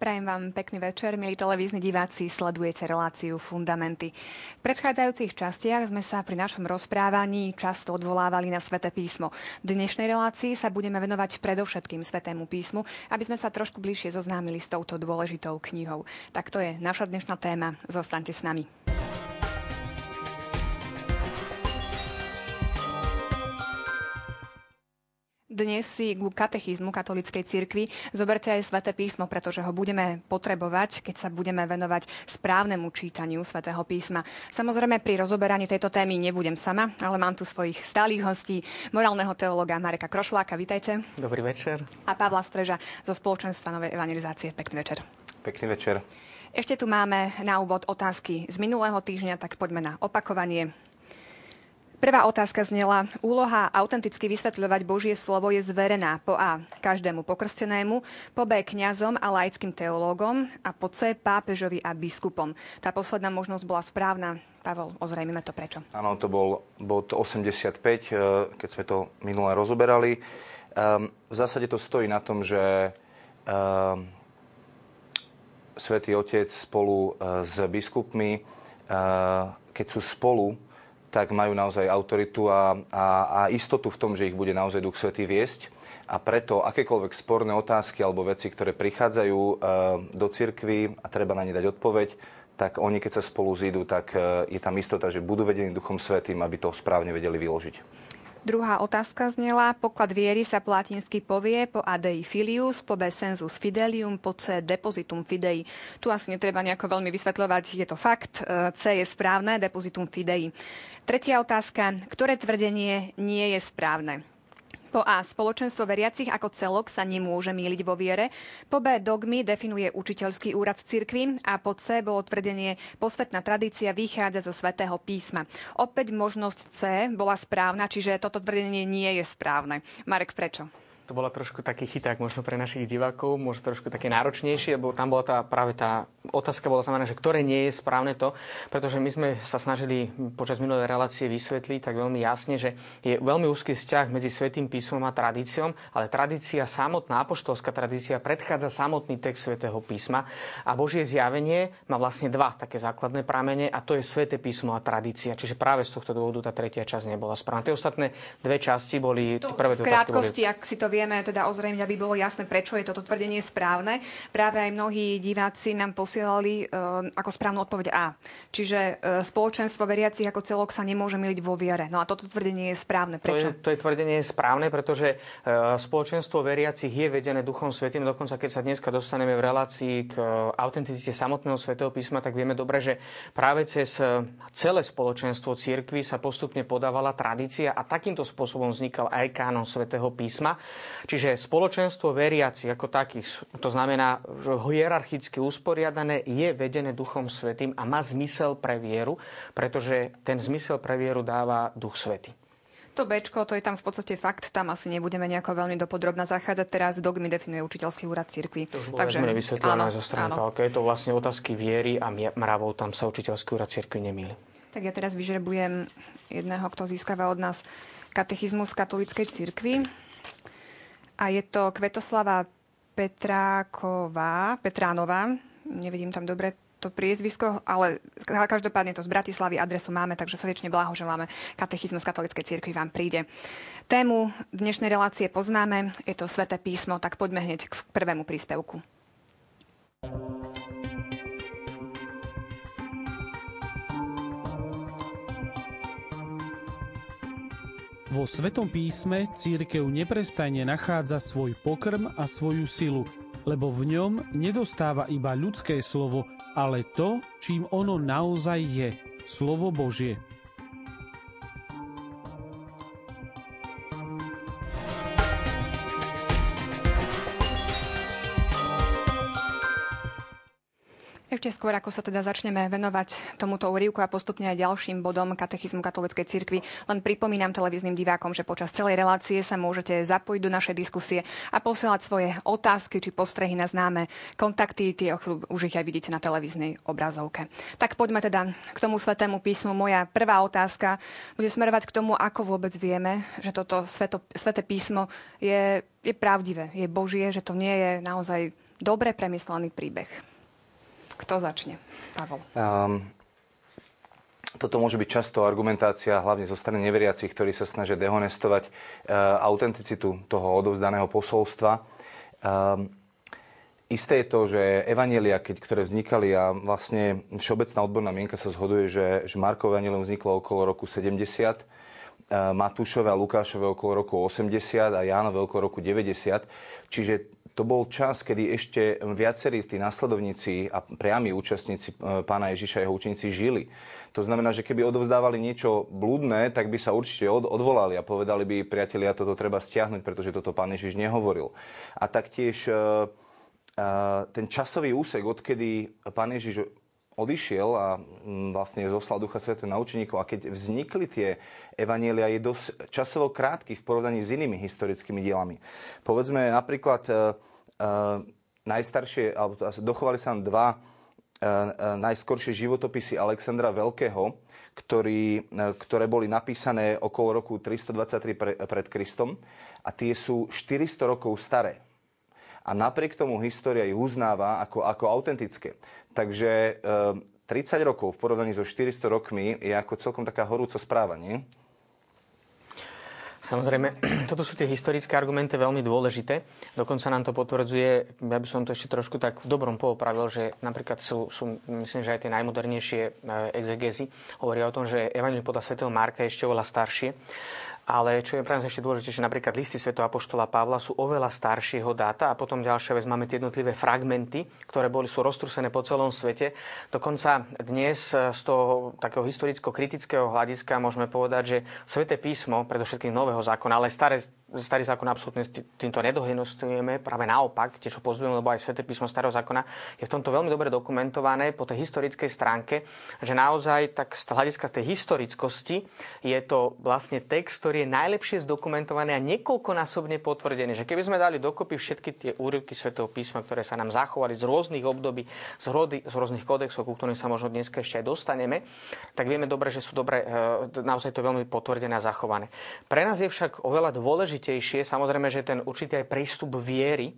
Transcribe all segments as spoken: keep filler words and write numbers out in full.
Prajem vám pekný večer, milí televízni diváci, sledujete reláciu Fundamenty. V predchádzajúcich častiach sme sa pri našom rozprávaní často odvolávali na Sväté písmo. V dnešnej relácii sa budeme venovať predovšetkým Svätému písmu, aby sme sa trošku bližšie zoznámili s touto dôležitou knihou. Tak to je naša dnešná téma. Zostaňte s nami. Dnes si ku katechizmu katolíckej cirkvi zoberte aj Sväté písmo, pretože ho budeme potrebovať, keď sa budeme venovať správnemu čítaniu Svätého písma. Samozrejme, pri rozoberaní tejto témy nebudem sama, ale mám tu svojich stálych hostí, morálneho teológa Mareka Krošláka, vitajte. Dobrý večer. A Pavla Streža zo Spoločenstva Novej evangelizácie. Pekný večer. Pekný večer. Ešte tu máme na úvod otázky z minulého týždňa, tak poďme na opakovanie. Prvá otázka znela, úloha autenticky vysvetľovať Božie slovo je zverená po A každému pokrstenému, po B kňazom a laickým teológom a po C pápežovi a biskupom. Tá posledná možnosť bola správna. Pavel, ozrejmime to prečo. Áno, to bol bod osemdesiatpäť, keď sme to minulé rozoberali. V zásade to stojí na tom, že Svätý Otec spolu s biskupmi, keď sú spolu, tak majú naozaj autoritu a, a, a istotu v tom, že ich bude naozaj Duch Svätý viesť. A preto akékoľvek sporné otázky alebo veci, ktoré prichádzajú e, do cirkvi a treba na ne dať odpoveď, tak oni, keď sa spolu zídu, tak e, je tam istota, že budú vedení Duchom Svätým, aby to správne vedeli vyložiť. Druhá otázka znela, poklad viery sa po latinsky povie po A Dei Filius, po B Sensus Fidelium, po C Depositum Fidei. Tu asi netreba nejako veľmi vysvetľovať, je to fakt, C je správne, Depositum Fidei. Tretia otázka, ktoré tvrdenie nie je správne? Po A spoločenstvo veriacich ako celok sa nemôže mýliť vo viere, po B dogmy definuje učiteľský úrad cirkvi a po C bolo tvrdenie posvetná tradícia vychádza zo Svätého písma. Opäť možnosť C bola správna, čiže toto tvrdenie nie je správne. Marek, prečo? To bola trošku taký chyták možno pre našich divákov, možno trošku také náročnejšie, lebo tam bola tá, práve tá otázka bola znamená, že ktoré nie je správne to, pretože my sme sa snažili počas minulej relácie vysvetliť tak veľmi jasne, že je veľmi úzky vzťah medzi Svätým písmom a tradíciom, ale tradícia samotná, apoštolská tradícia predchádza samotný text Svätého písma a Božie zjavenie má vlastne dva také základné pramene a to je Sväté písmo a tradícia. Čiže práve z tohto dôvodu tá tretia časť nebola správna. Tie ostatné dve časti boli to, prvé dve krátkosti, ak si to vie... Vieme teda ozrejme, aby bolo jasné, prečo je toto tvrdenie správne. Práve aj mnohí diváci nám posielali e, ako správnu odpoveď A. Čiže e, spoločenstvo veriacich ako celok sa nemôže myliť vo viere. No a toto tvrdenie je správne. Prečo? To, je, to je tvrdenie je správne, pretože e, spoločenstvo veriacich je vedené Duchom Svätým. Dokonca keď sa dneska dostaneme v relácii k e, autenticite samotného Svätého písma, tak vieme dobre, že práve cez celé spoločenstvo cirkvi sa postupne podávala tradícia a takýmto spôsobom vznikal aj kánon Svätého písma. Čiže spoločenstvo veriacich ako takých, to znamená, že hierarchicky usporiadané, je vedené Duchom Svätým a má zmysel pre vieru, pretože ten zmysel pre vieru dáva Duch Svätý. To Bčko, to je tam v podstate fakt, tam asi nebudeme nejako veľmi dopodrobne zachádzať. Teraz dogmy definuje učiteľský úrad cirkvi. Takže sme vysvetlili aj zo strany Pálka. Je to vlastne otázky viery a mravov, tam sa učiteľský úrad cirkvi nemýli. Tak ja teraz vyžrebujem jedného, kto získava od nás katechizmus katolíckej cirkvi. A je to Kvetoslava Petráková, Petránová, nevidím tam dobre to priezvisko, ale každopádne to z Bratislavy, adresu máme, takže srdečne blahoželáme. Katechizmus katolíckej cirkvi vám príde. Tému dnešnej relácie poznáme, je to Sväté písmo, tak poďme hneď k prvému príspevku. Vo Svätom písme cirkev neprestajne nachádza svoj pokrm a svoju silu, lebo v ňom nedostáva iba ľudské slovo, ale to, čím ono naozaj je, slovo Božie. Ešte skôr, ako sa teda začneme venovať tomuto úryvku a postupne aj ďalším bodom katechizmu katolíckej cirkvi, len pripomínam televíznym divákom, že počas celej relácie sa môžete zapojiť do našej diskusie a posielať svoje otázky či postrehy na známe kontakty. Tie už ich aj vidíte na televíznej obrazovke. Tak poďme teda k tomu Svätému písmu. Moja prvá otázka bude smerovať k tomu, ako vôbec vieme, že toto Sväté písmo je, je pravdivé, je Božie, že to nie je naozaj dobre premyslený príbeh. Kto začne? Pavel. Um... Toto môže byť často argumentácia, hlavne zo strany neveriacich, ktorí sa snažia dehonestovať e, autenticitu toho odovzdaného posolstva. E, isté je to, že evanjelia, ktoré vznikali, a vlastne všeobecná odborná mienka sa zhoduje, že, že Markovo evanjelium vzniklo okolo roku sedemdesiat, Matúšové a Lukášové okolo roku osemdesiat a Jánové okolo roku deväťdesiat. Čiže to bol čas, kedy ešte viacerí tí nasledovníci a priami účastníci pána Ježiša a jeho učeníci žili. To znamená, že keby odovzdávali niečo blúdne, tak by sa určite odvolali a povedali by, priatelia, toto treba stiahnuť, pretože toto pán Ježiš nehovoril. A taktiež ten časový úsek, odkedy pán Ježiš odišiel a vlastne zoslal Ducha Svätého na učeníkov. A keď vznikli tie evanjelia, je dosť časovo krátky v porovnaní s inými historickými dielami. Povedzme napríklad e, e, najstaršie, alebo dochovali sa nám dva e, e, najskoršie životopisy Alexandra Veľkého, ktorý, e, ktoré boli napísané okolo roku tristodvadsaťtri pre, pred Kristom. A tie sú štyristo rokov staré. A napriek tomu história ich uznáva ako, ako autentické. Takže e, tridsať rokov v porovnaní so štyristo rokmi je ako celkom taká horúca správa, nie? Samozrejme, toto sú tie historické argumenty veľmi dôležité. Dokonca nám to potvrdzuje, ja by som to ešte trošku tak v dobrom poopravil, že napríklad sú, sú myslím, že aj tie najmodernejšie exegézy hovoria o tom, že evanjelium podľa svätého Marka je ešte oveľa staršie. Ale čo je pre nás ešte dôležité, že napríklad listy svätého apoštola Pavla sú oveľa staršieho dáta a potom ďalšia vec, máme tie jednotlivé fragmenty, ktoré boli, sú roztrúsené po celom svete. Dokonca dnes z toho takého historicko-kritického hľadiska môžeme povedať, že sväté písmo, predovšetkým Nového zákona, ale staré Starý zákon absolútne týmto nedohynostujeme, práve naopak, tie, čo pozdujeme, lebo aj Sväté písmo Starého zákona je v tomto veľmi dobre dokumentované po tej historickej stránke, že naozaj tak z hľadiska tej historickosti je to vlastne text, ktorý je najlepšie zdokumentovaný a niekoľkonásobne potvrdený. Že keby sme dali dokopy všetky tie úryvky Svätého písma, ktoré sa nám zachovali z rôznych období, z, rody, z rôznych kodexov, ku ktorým sa možno dnes ešte aj dostaneme, tak vieme dobre, že sú dobre, naozaj to veľmi potvrdené a zachované. Pre nás je však oveľa dôležitejšie, samozrejme, že ten určitý aj prístup viery,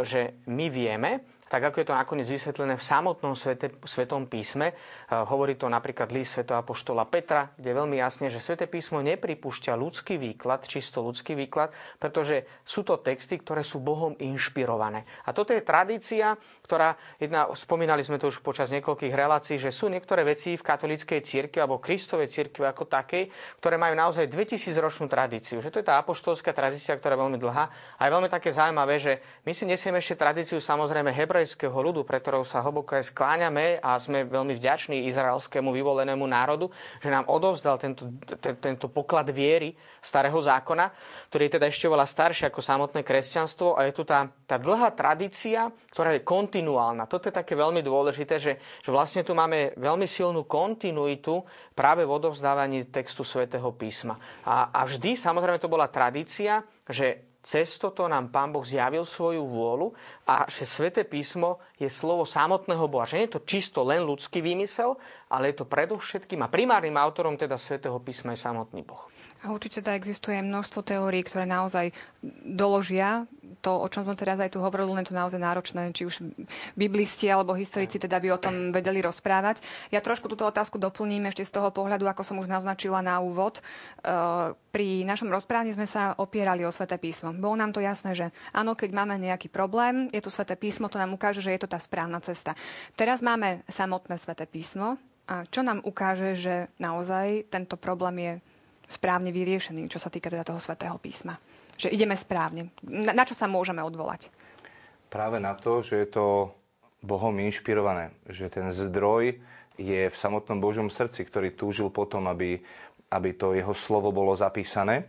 že my vieme, tak ako je to nakoniec vysvetlené v samotnom svete, Svetom písme, hovorí to napríklad list svätého apoštola Petra, kde je veľmi jasne, že Sveté písmo nepripúšťa ľudský výklad, čisto ľudský výklad, pretože sú to texty, ktoré sú Bohom inšpirované. A toto je tradícia, ktorá, jedna, spomínali sme to už počas niekoľkých relácií, že sú niektoré veci v katolíckej cirkvi alebo Kristovej cirkvi ako takej, ktoré majú naozaj dvetisícročnú tradíciu. Že to je tá apoštolská tradícia, ktorá je veľmi dlhá a je veľmi také zaujímavé, že my si nesieme ešte tradíciu samozrejme Hebrej ľudu, pre ktorou sa hlboko aj skláňame a sme veľmi vďační izraelskému vyvolenému národu, že nám odovzdal tento, te, tento poklad viery Starého zákona, ktorý je teda ešte oveľa starší ako samotné kresťanstvo a je tu tá, tá dlhá tradícia, ktorá je kontinuálna. Toto je také veľmi dôležité, že, že vlastne tu máme veľmi silnú kontinuitu práve v odovzdávaní textu Svätého písma. A, a vždy, samozrejme, to bola tradícia, že cez toto nám Pán Boh zjavil svoju vôľu a že Sväté písmo je slovo samotného Boha. Že nie je to čisto len ľudský výmysel, ale je to predovšetkým a primárnym autorom teda Svätého písma je samotný Boh. A určite teda existuje množstvo teórií, ktoré naozaj doložia to, o čom sme teraz aj tu hovorili, len to naozaj náročné, či už biblisti alebo historici teda by o tom vedeli rozprávať. Ja trošku túto otázku doplním ešte z toho pohľadu, ako som už naznačila na úvod. Pri našom rozprávaní sme sa opierali o Sväté písmo. Bolo nám to jasné, že áno, keď máme nejaký problém, je tu Sväté písmo, to nám ukáže, že je to tá správna cesta. Teraz máme samotné Sväté písmo a čo nám ukáže, že naozaj tento problém je správne vyriešený, čo sa týka teda toho Svätého písma. Že ideme správne. Na, na čo sa môžeme odvolať? Práve na to, že je to Bohom inšpirované. Že ten zdroj je v samotnom Božom srdci, ktorý túžil potom, aby, aby to jeho slovo bolo zapísané.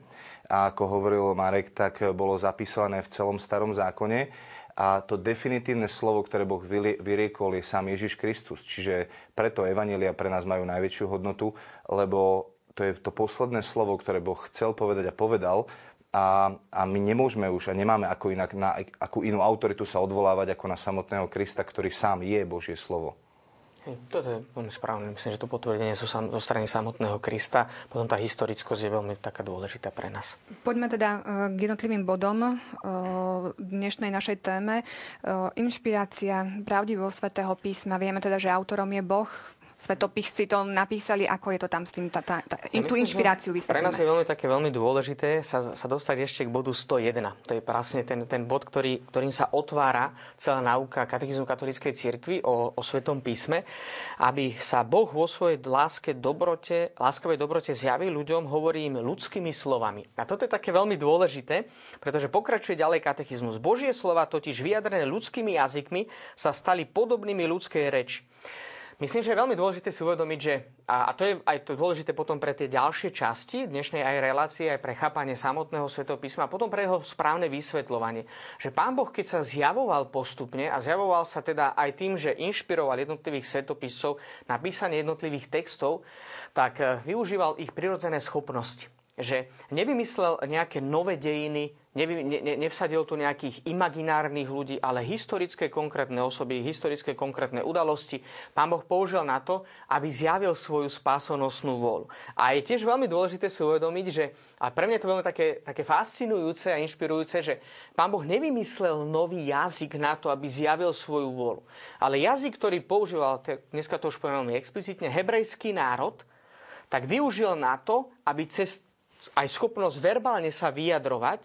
A ako hovoril Marek, tak bolo zapísané v celom Starom zákone. A to definitívne slovo, ktoré Boh vyriekol, je sám Ježiš Kristus. Čiže preto evanjelia pre nás majú najväčšiu hodnotu, lebo to je to posledné slovo, ktoré Boh chcel povedať a povedal, A, a my nemôžeme už a nemáme ako inak, na akú inú autoritu sa odvolávať ako na samotného Krista, ktorý sám je Božie slovo. Toto je veľmi správne. Myslím, že to potvrdenie zo strany samotného Krista, potom tá historickosť je veľmi taká dôležitá pre nás. Poďme teda k jednotlivým bodom dnešnej našej téme. Inšpirácia, pravdivosť svätého písma. Vieme teda, že autorom je Boh. Svätopisci to napísali, ako je to tam s tým, tá, tá, tá, ja tú myslím, inšpiráciu vysvetlíme. Pre nás je veľmi také veľmi dôležité sa, sa dostať ešte k bodu sto jeden. To je vlastne ten, ten bod, ktorý, ktorým sa otvára celá náuka katechizmu katolíckej cirkvi o, o Svetom písme, aby sa Boh vo svojej láske dobrote, láskavej dobrote zjaví ľuďom, hovorí im ľudskými slovami. A toto je také veľmi dôležité, pretože pokračuje ďalej katechizmus. Božie slova totiž vyjadrené ľudskými jazykmi sa stali podobnými ľudskej reči. Myslím, že je veľmi dôležité si uvedomiť, že, a to je aj to dôležité potom pre tie ďalšie časti dnešnej aj relácie, aj pre chápanie samotného Svätého písma, a potom pre jeho správne vysvetľovanie. Že Pán Boh, keď sa zjavoval postupne a zjavoval sa teda aj tým, že inšpiroval jednotlivých svetopiscov na písanie jednotlivých textov, tak využíval ich prirodzené schopnosti. Že nevymyslel nejaké nové dejiny, nevsadil tu nejakých imaginárnych ľudí, ale historické konkrétne osoby, historické konkrétne udalosti. Pán Boh použil na to, aby zjavil svoju spásonosnú vôľu. A je tiež veľmi dôležité si uvedomiť, že, a pre mňa je to veľmi také, také fascinujúce a inšpirujúce, že Pán Boh nevymyslel nový jazyk na to, aby zjavil svoju vôľu. Ale jazyk, ktorý používal, dneska to už poviem veľmi explicitne, hebrejský národ, tak využil na to, aby cez aj schopnosť verbálne sa vyjadrovať,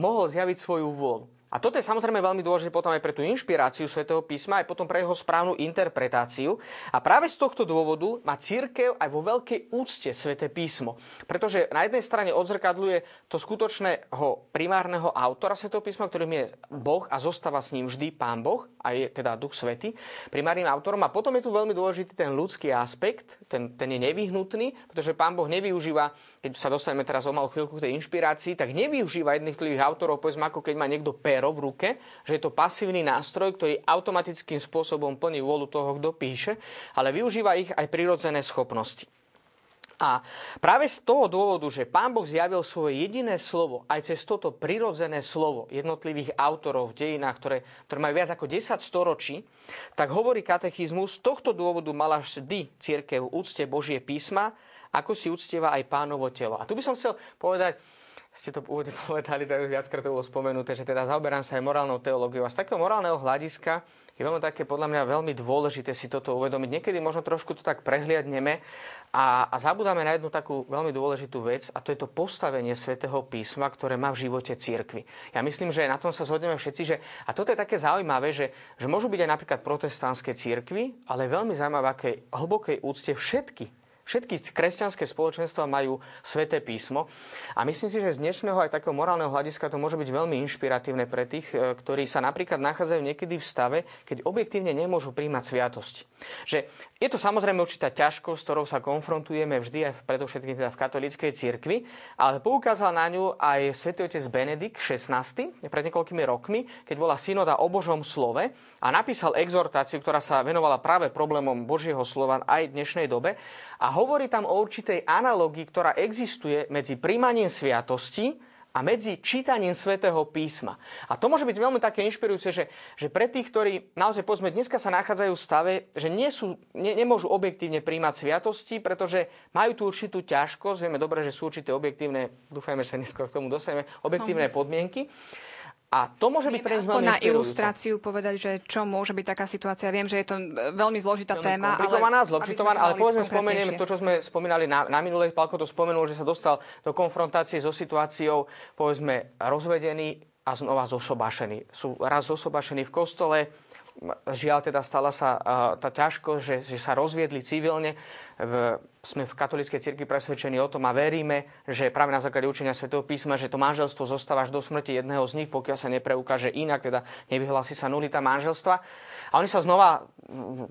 mohol zjaviť svoju vôľu. A toto je samozrejme veľmi dôležité potom aj pre tú inšpiráciu Svätého písma, aj potom pre jeho správnu interpretáciu. A práve z tohto dôvodu má cirkev aj vo veľkej úcte Sväté písmo. Pretože na jednej strane odzrkadľuje to skutočného primárneho autora Svätého písma, ktorým je Boh a zostáva s ním vždy Pán Boh, a je teda Duch Svätý primárnym autorom. A potom je tu veľmi dôležitý ten ľudský aspekt, ten, ten je nevyhnutný, pretože Pán Boh nevyužíva, keď sa dostaneme teraz o malú chvíľku k tej inšpirácii, tak nevyužíva jednotlivých autorov, povedzme, ako keď má niekto per v ruke, že je to pasívny nástroj, ktorý automatickým spôsobom plní vôľu toho, kto píše, ale využíva ich aj prirodzené schopnosti. A práve z toho dôvodu, že Pán Boh zjavil svoje jediné slovo, aj cez toto prirodzené slovo jednotlivých autorov v dejinách, ktoré, ktoré majú viac ako desať storočí, tak hovorí katechizmus, z tohto dôvodu mala vždy cirkev úcte Božie písma, ako si úctieva aj Pánovo telo. A tu by som chcel povedať, ste to povedali, tak viackrát to bolo spomenuté, že teda zaoberám sa aj morálnou teológiou. A z takého morálneho hľadiska je veľmi také, podľa mňa, veľmi dôležité si toto uvedomiť. Niekedy možno trošku to tak prehliadneme a, a zabudáme na jednu takú veľmi dôležitú vec, a to je to postavenie Svätého písma, ktoré má v živote cirkvi. Ja myslím, že na tom sa zhodneme všetci, že, a toto je také zaujímavé, že, že môžu byť aj napríklad protestantské cirkvi, ale veľmi zaujímavé, aké hlbokej úcte všetky Všetky kresťanské spoločenstva majú Sväté písmo a myslím si, že z dnešného aj takého morálneho hľadiska to môže byť veľmi inšpiratívne pre tých, ktorí sa napríklad nachádzajú niekedy v stave, keď objektívne nemôžu príjmať sviatosť. Že je to samozrejme určitá ťažkosť, s ktorou sa konfrontujeme vždy aj predovšetkým teda v katolíckej cirkvi, ale poukázal na ňu aj svätý otec Benedikt šestnásty pred niekoľkými rokmi, keď bola synoda o Božom slove a napísal exhortáciu, ktorá sa venovala práve problémom Božieho slova aj v dnešnej dobe. A hovorí tam o určitej analógii, ktorá existuje medzi príjmaním sviatosti a medzi čítaním Svätého písma. A to môže byť veľmi také inšpirujúce, že, že pre tých, ktorí naozaj povedzme, dneska sa nachádzajú v stave, že nie sú, ne, nemôžu objektívne príjmať sviatosti, pretože majú tú určitú ťažkosť. Vieme dobre, že sú určité objektívne, dúfajme, že sa neskôr k tomu dostaneme, objektívne podmienky. A to môže byť pre nich veľmi inšpirujúce. Na ilustráciu povedať, že čo môže byť taká situácia. Viem, že je to veľmi zložitá veľmi téma, komplikovaná, ale zložitovaná, ale povedzme spomeniem to, čo sme spomínali na, na minulej, Pálko to spomenul, že sa dostal do konfrontácie so situáciou, povedzme, rozvedený a znova zosobášený. Sú raz zosobášení v kostole. Žiaľ, teda stala sa tá ťažkosť, že, že sa rozviedli civilne. V, sme v katolíckej cirkvi presvedčení o tom a veríme, že práve na základe učenia Svätého písma, že to manželstvo zostáva až do smrti jedného z nich, pokiaľ sa nepreukáže inak, teda nevyhlási sa nulita manželstva. A oni sa znova,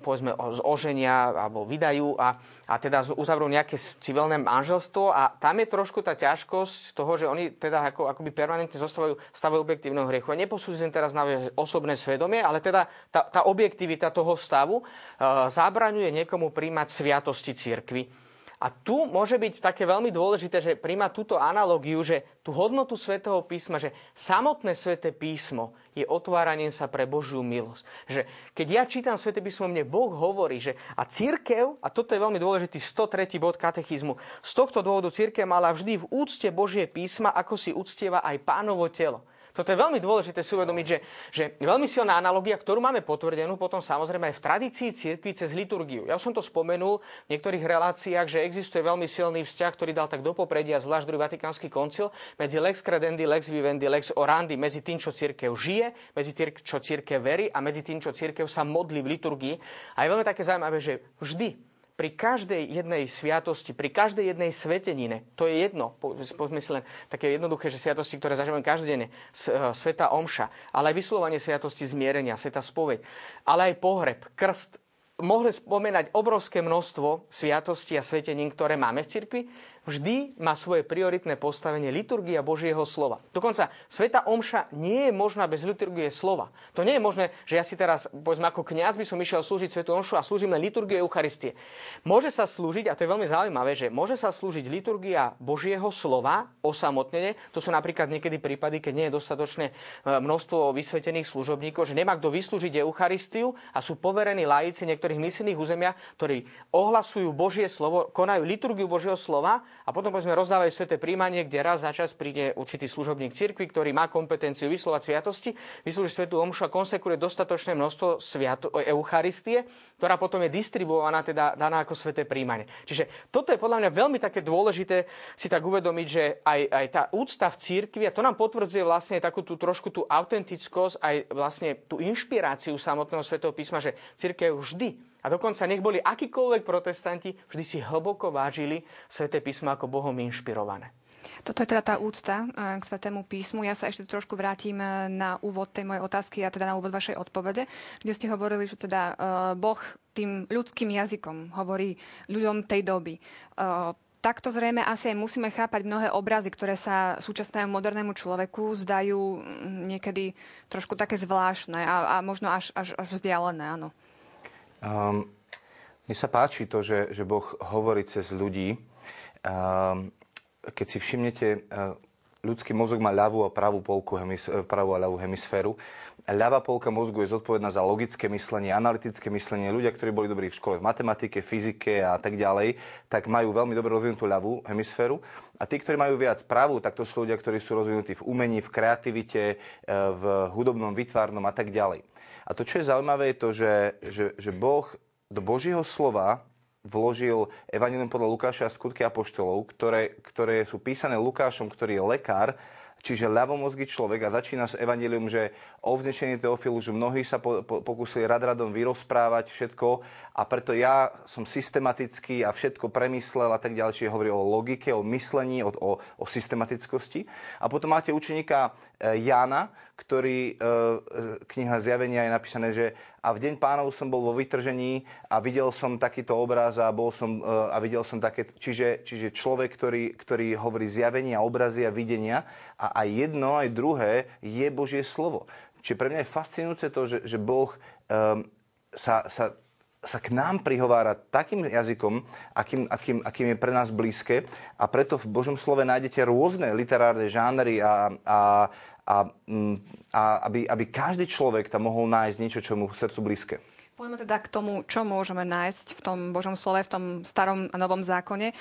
povedzme, oženia alebo vydajú a, a teda uzavrú nejaké civilné manželstvo. A tam je trošku tá ťažkosť toho, že oni teda ako, akoby permanentne zostávajú v stave objektívneho hriechu. Ja neposúdzam teraz na osobné svedomie, ale teda Tá, tá objektivita toho stavu e, zabraňuje niekomu príjmať sviatosti cirkvi. A tu môže byť také veľmi dôležité, že príjma túto analogiu, že tú hodnotu Svätého písma, že samotné Sväté písmo je otváraním sa pre Božiu milosť. Že keď ja čítam Sväté písmo, mne Boh hovorí, že a cirkev, a toto je veľmi dôležitý stotretí bod katechizmu, z tohto dôvodu cirkev mala vždy v úcte Božie písma, ako si uctieva aj Pánovo telo. Toto je veľmi dôležité si uvedomiť, že, že veľmi silná analogia, ktorú máme potvrdenú potom samozrejme aj v tradícii cirkvi cez liturgiu. Ja som to spomenul v niektorých reláciách, že existuje veľmi silný vzťah, ktorý dal tak do popredia zvlášť druhý Vatikánsky koncil medzi lex credendi, lex vivendi, lex orandi, medzi tým, čo cirkev žije, medzi tým, čo cirkev verí a medzi tým, čo cirkev sa modlí v liturgii. A je veľmi také zaujímavé, že vždy pri každej jednej sviatosti, pri každej jednej svetenine, to je jedno, povedzme si len také jednoduché, že sviatosti, ktoré zažívame každodenne, svätá omša, ale aj vyslovanie sviatosti zmierenia, svätá spoveď, ale aj pohreb, krst. Mohli spomenať obrovské množstvo sviatostí a svetenín, ktoré máme v cirkvi. Vždy má svoje prioritné postavenie liturgia Božieho slova. Dokonca svätá omša nie je možná bez liturgie slova. To nie je možné, že ja si teraz, povedzme, ako kňaz by som išiel slúžiť svätú omšu a slúžim len liturgiu Eucharistie. Môže sa slúžiť, a to je veľmi zaujímavé, že môže sa slúžiť liturgia Božieho slova osamotnene. To sú napríklad niekedy prípady, keď nie je dostatočné množstvo vysvetených služobníkov, že nemá kto vyslúžiť Eucharistiu a sú poverení laici misijných územia, ktorí ohlasujú Božie slovo, konajú liturgiu Božieho slova a potom povedzme rozdávajú sväté príjmanie, kde raz za čas príde určitý služobník cirkvi, ktorý má kompetenciu vyslovať sviatosti, vyslúži svätú omšu a konsekruje dostatočné množstvo sviato- Eucharistie, ktorá potom je distribuovaná, teda daná ako sväté príjmanie. Čiže toto je podľa mňa veľmi také dôležité si tak uvedomiť, že aj, aj tá úcta v cirkvi, a to nám potvrdzuje vlastne takú tú trošku tú autentickosť, aj vlastne tú inšpiráciu samotného svätého písma, že cirkev vždy a dokonca nech boli akýkoľvek protestanti, vždy si hlboko vážili Sväté písmo ako Bohom inšpirované. Toto je teda tá úcta k Svätému písmu. Ja sa ešte trošku vrátim na úvod tej mojej otázky a teda na úvod vašej odpovede, kde ste hovorili, že teda Boh tým ľudským jazykom hovorí ľuďom tej doby. Takto zrejme asi aj musíme chápať mnohé obrazy, ktoré sa súčasnému modernému človeku zdajú niekedy trošku také zvláštne a, a možno až, až, až vzdialené, áno. Um, mne sa páči to, že, že Boh hovorí cez ľudí. Um, keď si všimnete, uh, ľudský mozog má ľavú a pravú polku, hemis, pravú a ľavú hemisféru. Ľavá polka mozgu je zodpovedná za logické myslenie, analytické myslenie. Ľudia, ktorí boli dobrí v škole v matematike, fyzike a tak ďalej, tak majú veľmi dobre rozvinutú ľavú hemisféru. A tí, ktorí majú viac pravú, tak to sú ľudia, ktorí sú rozvinutí v umení, v kreativite, v hudobnom, výtvarnom a tak ďalej. A to, čo je zaujímavé, je to, že, že, že Boh do Božieho slova vložil Evanjelium podľa Lukáša a Skutky apoštolov, ktoré, ktoré sú písané Lukášom, ktorý je lekár, čiže ľavomozgý človek a začína s Evanjelium, že ovznečený Teofilu, že mnohí sa po, po, pokúsili rad radom vyrozprávať všetko a preto ja som systematický a všetko premyslel a tak ďalej, čiže hovorí o logike, o myslení, o, o, o systematickosti. A potom máte učeníka Jána, ktorý, kniha Zjavenia je napísané, že a v deň Pánov som bol vo vytržení a videl som takýto obraz a bol som a videl som také, čiže, čiže človek, ktorý, ktorý hovorí zjavenia, obrazy a videnia a aj jedno, aj druhé je Božie slovo. Čiže pre mňa je fascinujúce to, že, že Boh um, sa, sa, sa k nám prihovára takým jazykom, akým, akým, akým je pre nás blízke a preto v Božom slove nájdete rôzne literárne žánry a, a A, a aby, aby každý človek tam mohol nájsť niečo, čo mu srdcu blízke. Poďme teda k tomu, čo môžeme nájsť v tom Božom slove, v tom starom a novom zákone.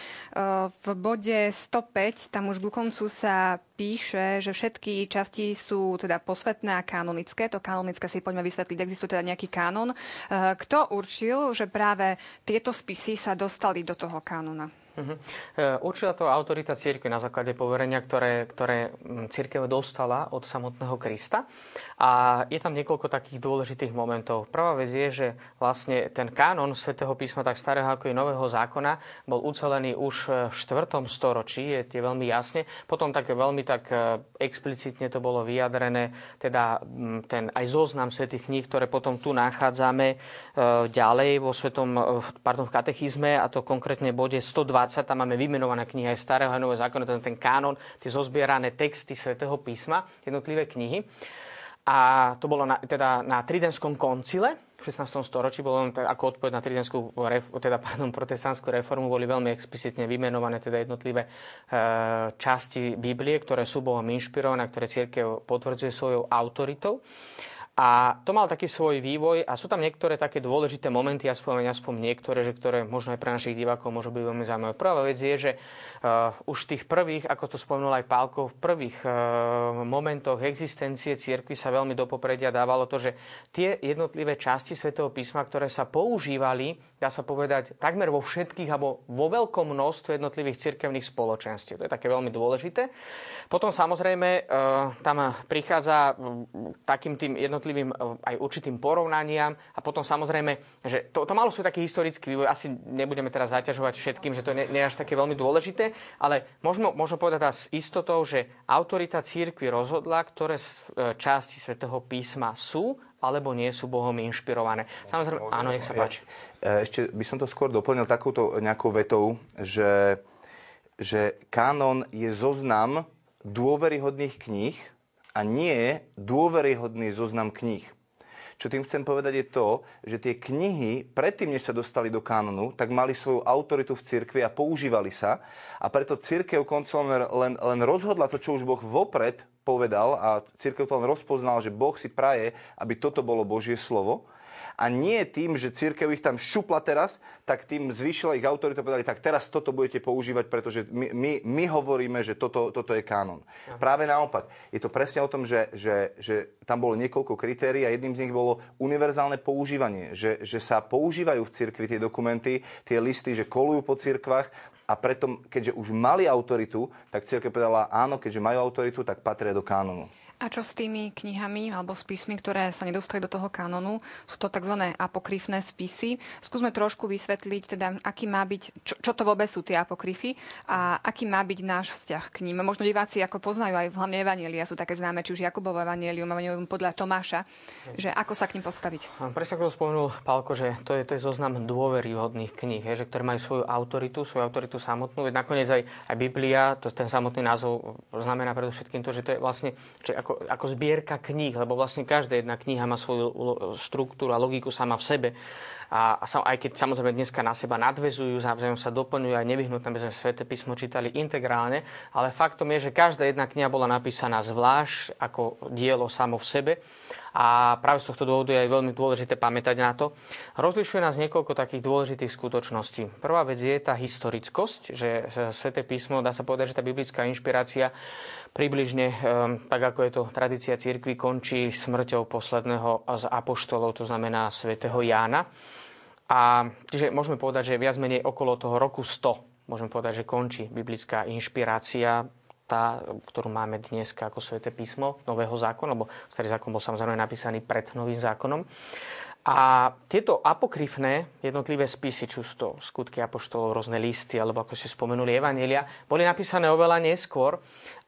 V bode sto päť, tam už ku koncu sa píše, že všetky časti sú teda posvetné a kanonické. To kanonické si poďme vysvetliť, existuje teda nejaký kánon. Kto určil, že práve tieto spisy sa dostali do toho kánona? Uh-huh. Určila to autorita cirkvi na základe poverenia, ktoré, ktoré cirkev dostala od samotného Krista. A je tam niekoľko takých dôležitých momentov. Prvá vec je, že vlastne ten kánon Svätého písma, tak starého ako aj nového zákona, bol ucelený už v štvrtom storočí, je, je veľmi jasne. Potom tak veľmi tak explicitne to bolo vyjadrené, teda ten aj zoznam svätých kníh, ktoré potom tu nachádzame ďalej vo svetom, pardon, v katechizme, a to konkrétne bode sto dvadsať. Tam máme vymenované knihy aj starého a nového zákona, ten, ten kánon, tie zozbierané texty Svätého písma, jednotlivé knihy. A to bolo na, teda na Tridentskom koncile. v šestnástom storočí bolo ako odpoveď na tridentskú, teda pardon, protestantskú reformu boli veľmi explicitne vymenované teda jednotlivé časti Biblie, ktoré sú Bohom inšpirované, ktoré cirkev potvrdzuje svojou autoritou. A to mal taký svoj vývoj a sú tam niektoré také dôležité momenty, aspoň, aspoň niektoré, že ktoré možno aj pre našich divákov môžu byť veľmi zaujímavé. Prvá vec je, že uh, už v tých prvých, ako to spomenul aj Pálko, v prvých uh, momentoch existencie cirkvi sa veľmi do popredia dávalo to, že tie jednotlivé časti svätého písma, ktoré sa používali, dá sa povedať, takmer vo všetkých alebo vo veľkom množstve jednotlivých cirkevných spoločenstiev. To je také veľmi dôležité. Potom samozrejme uh, tam prichádza takým tým jednotlivým aj určitým porovnaniam a potom samozrejme, že to, to malo svoj taký historický vývoj, asi nebudeme teraz zaťažovať všetkým, že to nie, nie je až také veľmi dôležité, ale možno, možno povedať s istotou, že autorita cirkvi rozhodla, ktoré časti svätého písma sú alebo nie sú Bohom inšpirované. Samozrejme, áno, nech sa páči. Ešte by som to skôr doplnil takouto nejakou vetou, že, že kánon je zoznam dôveryhodných kníh, a nie dôveryhodný zoznam kníh. Čo tým chcem povedať je to, že tie knihy, predtým, než sa dostali do kanonu, tak mali svoju autoritu v cirkvi a používali sa. A preto cirkev koncilom len, len rozhodla to, čo už Boh vopred povedal a cirkev to len rozpoznal, že Boh si praje, aby toto bolo Božie slovo. A nie tým, že cirkev ich tam šupla teraz, tak tým zvýšila ich autoritu a povedali, tak teraz toto budete používať, pretože my, my, my hovoríme, že toto, toto je kánon. Aha. Práve naopak. Je to presne o tom, že, že, že tam bolo niekoľko kritérií a jedným z nich bolo univerzálne používanie. Že, že sa používajú v cirkvi tie dokumenty, tie listy, že kolujú po cirkvách a preto, keďže už mali autoritu, tak cirkev povedala, áno, keďže majú autoritu, tak patria do kánonu. A čo s tými knihami alebo spismi, ktoré sa nedostali do toho kanónu? Sú to tzv. Apokryfné spisy. Skúsme trošku vysvetliť, teda, aký má byť, čo, čo to vôbec sú tie apokryfy a aký má byť náš vzťah k ním. Možno diváci ako poznajú aj hlavne evanjelia, sú také známe, či už Jakubovo evanjelium, evanjelium podľa Tomáša, že ako sa k ním postaviť. Presne ako spomenul Pálko, že to je, to je zoznam dôveryhodných kníh, je, že ktoré majú svoju autoritu, svoju autoritu samotnú. Veď nakoniec aj, aj Biblia, to, ten samotný názov znamená predovšetkým to, že to je vlastne či, Ako, ako zbierka kníh, lebo vlastne každá jedna kniha má svoju štruktúru a logiku sama v sebe. A, a sa, aj keď samozrejme dneska na seba nadvezujú, závazujú sa, doplňujú a nevyhnutné, aby sme Sväté písmo čítali integrálne, ale faktom je, že každá jedna kniha bola napísaná zvlášť ako dielo samo v sebe. A práve z tohto dôvodu je aj veľmi dôležité pamätať na to. Rozlišuje nás niekoľko takých dôležitých skutočností. Prvá vec je tá historickosť, že Sväté písmo, dá sa povedať, že tá biblická inšpirácia približne, tak ako je to tradícia cirkvi, končí smrťou posledného z apoštolov, to znamená svätého Jána. A čiže môžeme povedať, že viac menej okolo toho roku sto, môžeme povedať, že končí biblická inšpirácia, tá, ktorú máme dnes ako Sväté písmo Nového zákona, lebo Starý zákon bol samozrejme napísaný pred Novým zákonom. A tieto apokryfné jednotlivé spisy, či to skutky apoštolov, rôzne listy, alebo ako ste spomenuli evanjelia, boli napísané oveľa neskôr.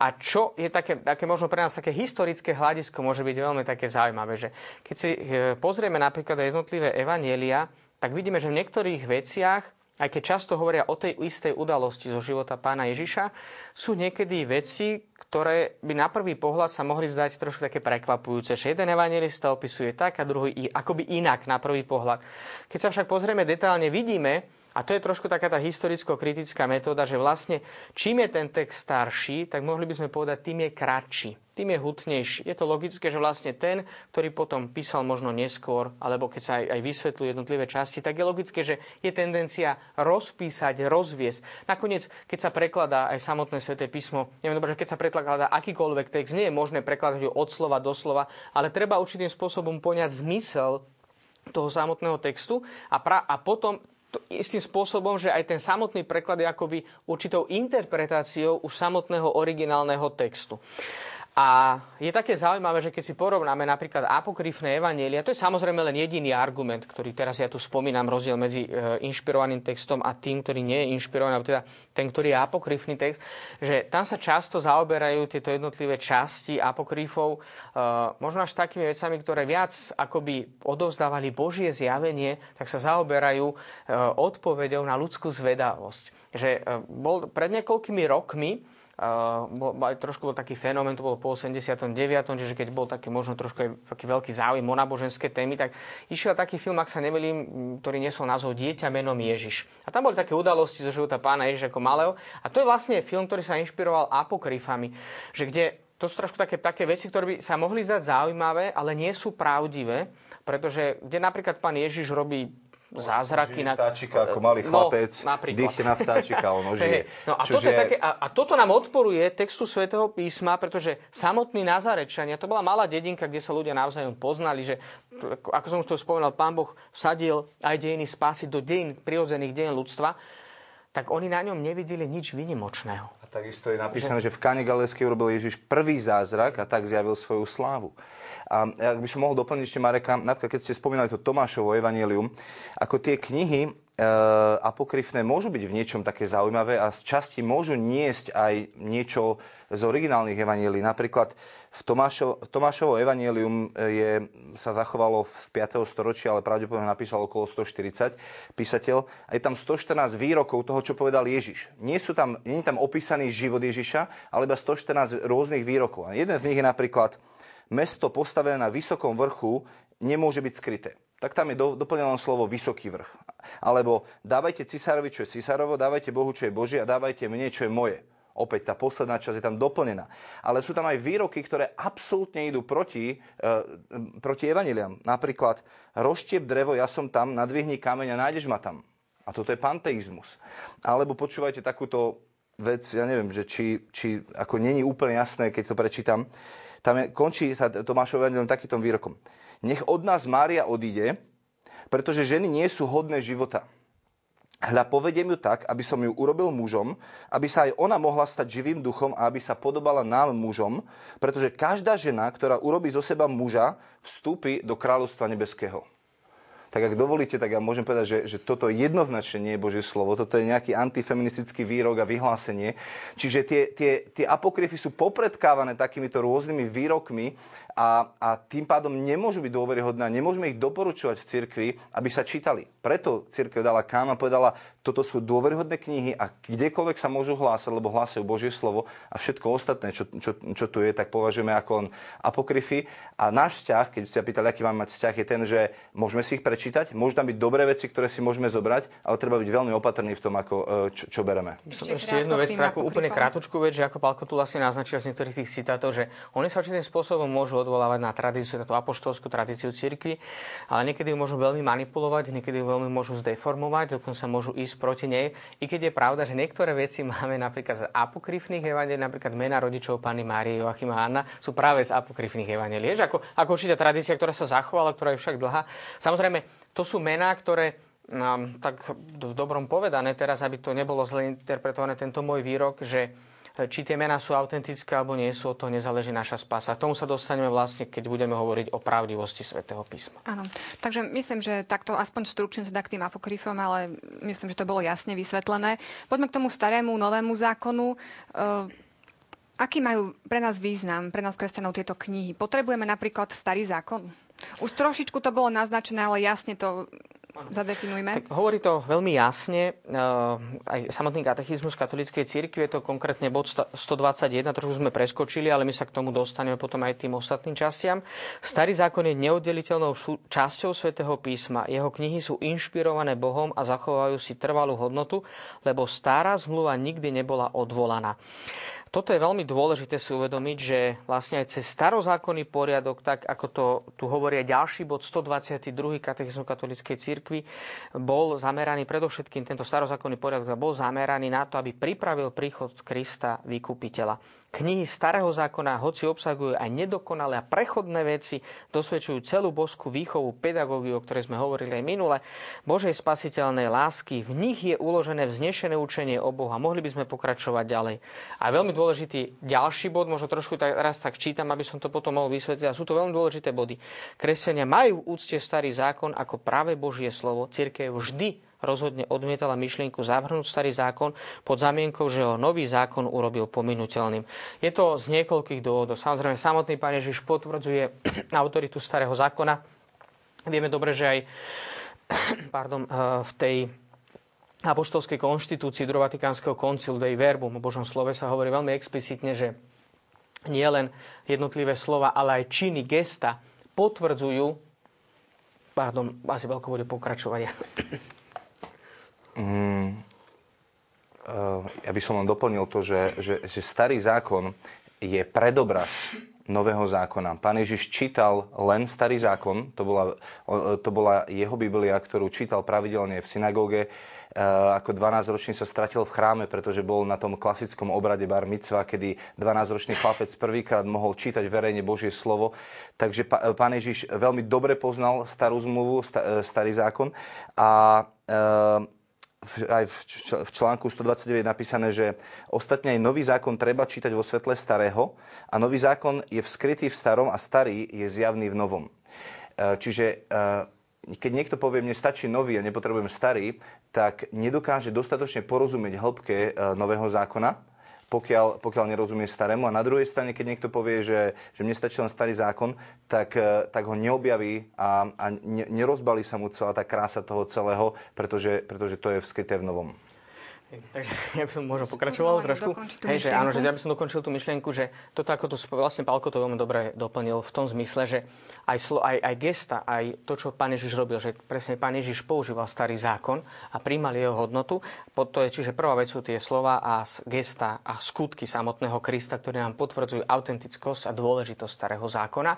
A čo je také, také možno pre nás také historické hľadisko, môže byť veľmi také zaujímavé, že keď si pozrieme napríklad jednotlivé evanjelia, tak vidíme, že v niektorých veciach, aj keď často hovoria o tej istej udalosti zo života pána Ježiša, sú niekedy veci, ktoré by na prvý pohľad sa mohli zdať trošku také prekvapujúce, že jeden evanjelista opisuje tak a druhý akoby inak na prvý pohľad. Keď sa však pozrieme detailne, vidíme, a to je trošku taká tá historicko-kritická metóda, že vlastne čím je ten text starší, tak mohli by sme povedať, tým je kratší, tým je hutnejší. Je to logické, že vlastne ten, ktorý potom písal možno neskôr, alebo keď sa aj, aj vysvetľujú jednotlivé časti, tak je logické, že je tendencia rozpísať, rozviesť. Nakoniec, keď sa prekladá aj samotné sväté písmo, neviem dobre, že keď sa prekladá akýkoľvek text, nie je možné prekladať ho od slova do slova, ale treba určitým spôsobom poňať zmysel toho samotného textu a, pra- a potom to istým spôsobom, že aj ten samotný preklad je akoby určitou interpretáciou už samotného originálneho textu. A je také zaujímavé, že keď si porovnáme napríklad apokryfné evanjelia, to je samozrejme len jediný argument, ktorý teraz ja tu spomínam, rozdiel medzi inšpirovaným textom a tým, ktorý nie je inšpirovaný, alebo teda ten, ktorý je apokryfný text, že tam sa často zaoberajú tieto jednotlivé časti apokryfov, možno až takými vecami, ktoré viac akoby odovzdávali Božie zjavenie, tak sa zaoberajú odpoveďou na ľudskú zvedavosť. Že bol pred niekoľkými rokmi trošku bol taký fenomén, to bolo po osemdesiatom deviatom, čiže keď bol taký možno trošku aj taký veľký záujem o náboženské témy, tak išiel taký film, ak sa nemýlim, ktorý nesol názov Dieťa menom Ježiš. A tam boli také udalosti zo života pána Ježiša ako malého. A to je vlastne film, ktorý sa inšpiroval apokryfami, že kde to sú trošku také, také veci, ktoré by sa mohli zdať zaujímavé, ale nie sú pravdivé, pretože kde napríklad pán Ježiš robí zázraky na vtáčika, ako malý chlapec, no, dýchne na vtáčika, ono žije. No, a, Čože... toto také, a, a toto nám odporuje textu Svätého písma, pretože samotní Nazarečania, to bola malá dedinka, kde sa ľudia navzájom poznali, že, ako som už to spomínal, Pán Boh vsadil aj dejiny spásy do dejín, prirodzených dejín ľudstva, tak oni na ňom nevideli nič výnimočného. A takisto je napísané, že, že v Káne Galilejskej urobil Ježiš prvý zázrak a tak zjavil svoju slávu. A ak by som mohol doplniť ešte Mareka, napríklad keď ste spomínali to Tomášovo evanjelium, ako tie knihy e, apokryfné môžu byť v niečom také zaujímavé a z časti môžu niesť aj niečo z originálnych evanjelií. Napríklad v Tomášo, Tomášovo evanjelium je, sa zachovalo v piatom storočí, ale pravdepodobne napísal okolo stoštyridsať písateľ. A je tam stoštrnásť výrokov toho, čo povedal Ježiš. Nie sú tam, nie je tam opísaný život Ježiša, ale iba stoštrnásť rôznych výrokov. A jeden z nich je napríklad: mesto postavené na vysokom vrchu nemôže byť skryté. Tak tam je do, doplnené slovo vysoký vrch. Alebo dávajte cisárovi, čo je cisárovo, dávajte Bohu, čo je Božie a dávajte mne, čo je moje. Opäť tá posledná časť je tam doplnená. Ale sú tam aj výroky, ktoré absolútne idú proti, e, proti evanjeliám. Napríklad: rozštiep drevo, ja som tam, nadvihni kameň a nájdeš ma tam. A toto je panteizmus. Alebo počúvajte takúto vec, ja neviem, že či, či ako není úplne jasné, keď to prečítam. Tam je, končí Tomášovo evanjelium takýmto výrokom: nech od nás Mária odíde, pretože ženy nie sú hodné života. Hľa, povediem ju tak, aby som ju urobil mužom, aby sa aj ona mohla stať živým duchom a aby sa podobala nám mužom, pretože každá žena, ktorá urobí zo seba muža, vstúpi do kráľovstva nebeského. Tak ak dovolíte, tak ja môžem povedať, že, že toto jednoznačne nie je Božie slovo. Toto je nejaký antifeministický výrok a vyhlásenie. Čiže tie, tie, tie apokryfy sú popredkávané takýmito rôznymi výrokmi a, a tým pádom nemôžu byť dôveryhodné. Nemôžeme ich doporučovať v cirkvi, aby sa čítali. Preto cirkev dala kánon a povedala, toto sú dôveryhodné knihy a kdekoľvek sa môžu hlásať, lebo hlásajú Božie slovo a všetko ostatné, čo, čo, čo tu je, tak považujeme ako on apokryfy. A náš vzťah, keď ste pýtali, aký máme mať vzťah, je ten, že môžeme si ich preč- čítať. Môžu tam byť dobré veci, ktoré si môžeme zobrať, ale treba byť veľmi opatrný v tom, ako, čo, čo bereme. Ešte, Ešte jednu vec, takú úplne krátku vec, že ako Pálko tu vlastne naznačil z niektorých tých citátov, že oni sa určitým spôsobom môžu odvolávať na tradíciu, na tú apoštolskú tradíciu cirkvi, ale niekedy ju môžu veľmi manipulovať, niekedy ju veľmi môžu zdeformovať, dokonca môžu ísť proti nej. I keď je pravda, že niektoré veci máme napríklad z apokryfných evanjelií, napríklad mená rodičov Panny Márie, Joachima a Anna, sú práve z apokryfných evanjelií, ako, ako určitá tradícia, ktorá sa zachovala, ktorá je však dlhá. Samozrejme, to sú mená, ktoré, no, tak v dobrom povedané teraz, aby to nebolo zle interpretované, tento môj výrok, že či tie mená sú autentické alebo nie sú, to nezáleží naša spása. K tomu sa dostaneme vlastne, keď budeme hovoriť o pravdivosti Svätého písma. Áno. Takže myslím, že takto aspoň stručne teda k tým apokryfom, ale myslím, že to bolo jasne vysvetlené. Poďme k tomu starému, novému zákonu. E- Aký majú pre nás význam, pre nás kresťanov, tieto knihy? Potrebujeme napríklad Starý zákon? Už trošičku to bolo naznačené, ale jasne to zadefinujme. Tak hovorí to veľmi jasne. Aj samotný katechizmus katolíckej cirkvi, je to konkrétne bod stodvadsaťjeden, trošku sme preskočili, ale my sa k tomu dostaneme potom aj tým ostatným častiam. Starý zákon je neoddeliteľnou časťou Svätého písma. Jeho knihy sú inšpirované Bohom a zachovajú si trvalú hodnotu, lebo stará zmluva nikdy nebola odvolaná. Toto je veľmi dôležité si uvedomiť, že vlastne aj cez starozákonný poriadok, tak ako to tu hovoria ďalší bod stodvadsaťdva katechizmu katolíckej cirkvi, bol zameraný predovšetkým, tento starozákonný poriadok bol zameraný na to, aby pripravil príchod Krista vykupiteľa. Knihy Starého zákona, hoci obsahujú aj nedokonalé a prechodné veci, dosvedčujú celú božskú výchovu, pedagógiu, o ktorej sme hovorili aj minule, Božej spasiteľnej lásky. V nich je uložené vznešené učenie o Boha. Mohli by sme pokračovať ďalej. A veľmi dôležitý ďalší bod, možno trošku tak, raz tak čítam, aby som to potom mohol vysvetliť. A sú to veľmi dôležité body. Kresťania majú v úcte Starý zákon ako práve Božie slovo. Cirkev vždy rozhodne odmietala myšlienku zavrhnúť Starý zákon pod zamienkou, že ho nový zákon urobil pominuteľným. Je to z niekoľkých dôvodov. Samozrejme, samotný Pán Ježiš potvrdzuje autoritu Starého zákona. Vieme dobre, že aj pardon, v tej apoštolskej konštitúcii Druhého Vatikánskeho koncilu Dei Verbum, o Božom slove sa hovorí veľmi explicitne, že nie len jednotlivé slova, ale aj činy, gesta potvrdzujú, pardon, asi veľko bude pokračovania. Mm, ja by som len doplnil to, že, že, že starý zákon je predobraz nového zákona. Pán Ježiš čítal len starý zákon, to bola, to bola jeho Biblia, ktorú čítal pravidelne v synagóge. Ako dvanásťročný sa stratil v chráme, pretože bol na tom klasickom obrade bar micva, kedy dvanásťročný chlapec prvýkrát mohol čítať verejne Božie slovo. Takže Pán Ježiš veľmi dobre poznal starú zmluvu, starý zákon. A aj v článku stodvadsaťdeväť je napísané, že ostatne aj nový zákon treba čítať vo svetle starého a nový zákon je vskrytý v starom a starý je zjavný v novom. Čiže keď niekto povie, mne stačí nový a nepotrebujem starý, tak nedokáže dostatočne porozumieť hĺbke nového zákona, pokiaľ, pokiaľ nerozumie starému. A na druhej strane, keď niekto povie, že, že mne stačí len starý zákon, tak, tak ho neobjaví a, a ne, nerozbalí sa mu celá tá krása toho celého, pretože, pretože to je vskryté v novom. Takže ja by som možno pokračoval trošku. Hej, že, áno, že ja by som dokončil tú myšlienku, že toto, ako to vlastne Pálko to veľmi dobre doplnil v tom zmysle, že aj, slo, aj, aj gesta, aj to, čo Pán Ježiš robil, že presne Pán Ježiš používal starý zákon a prijímal jeho hodnotu. To je, čiže prvá vec sú tie slova a gesta a skutky samotného Krista, ktoré nám potvrdzujú autentickosť a dôležitosť starého zákona,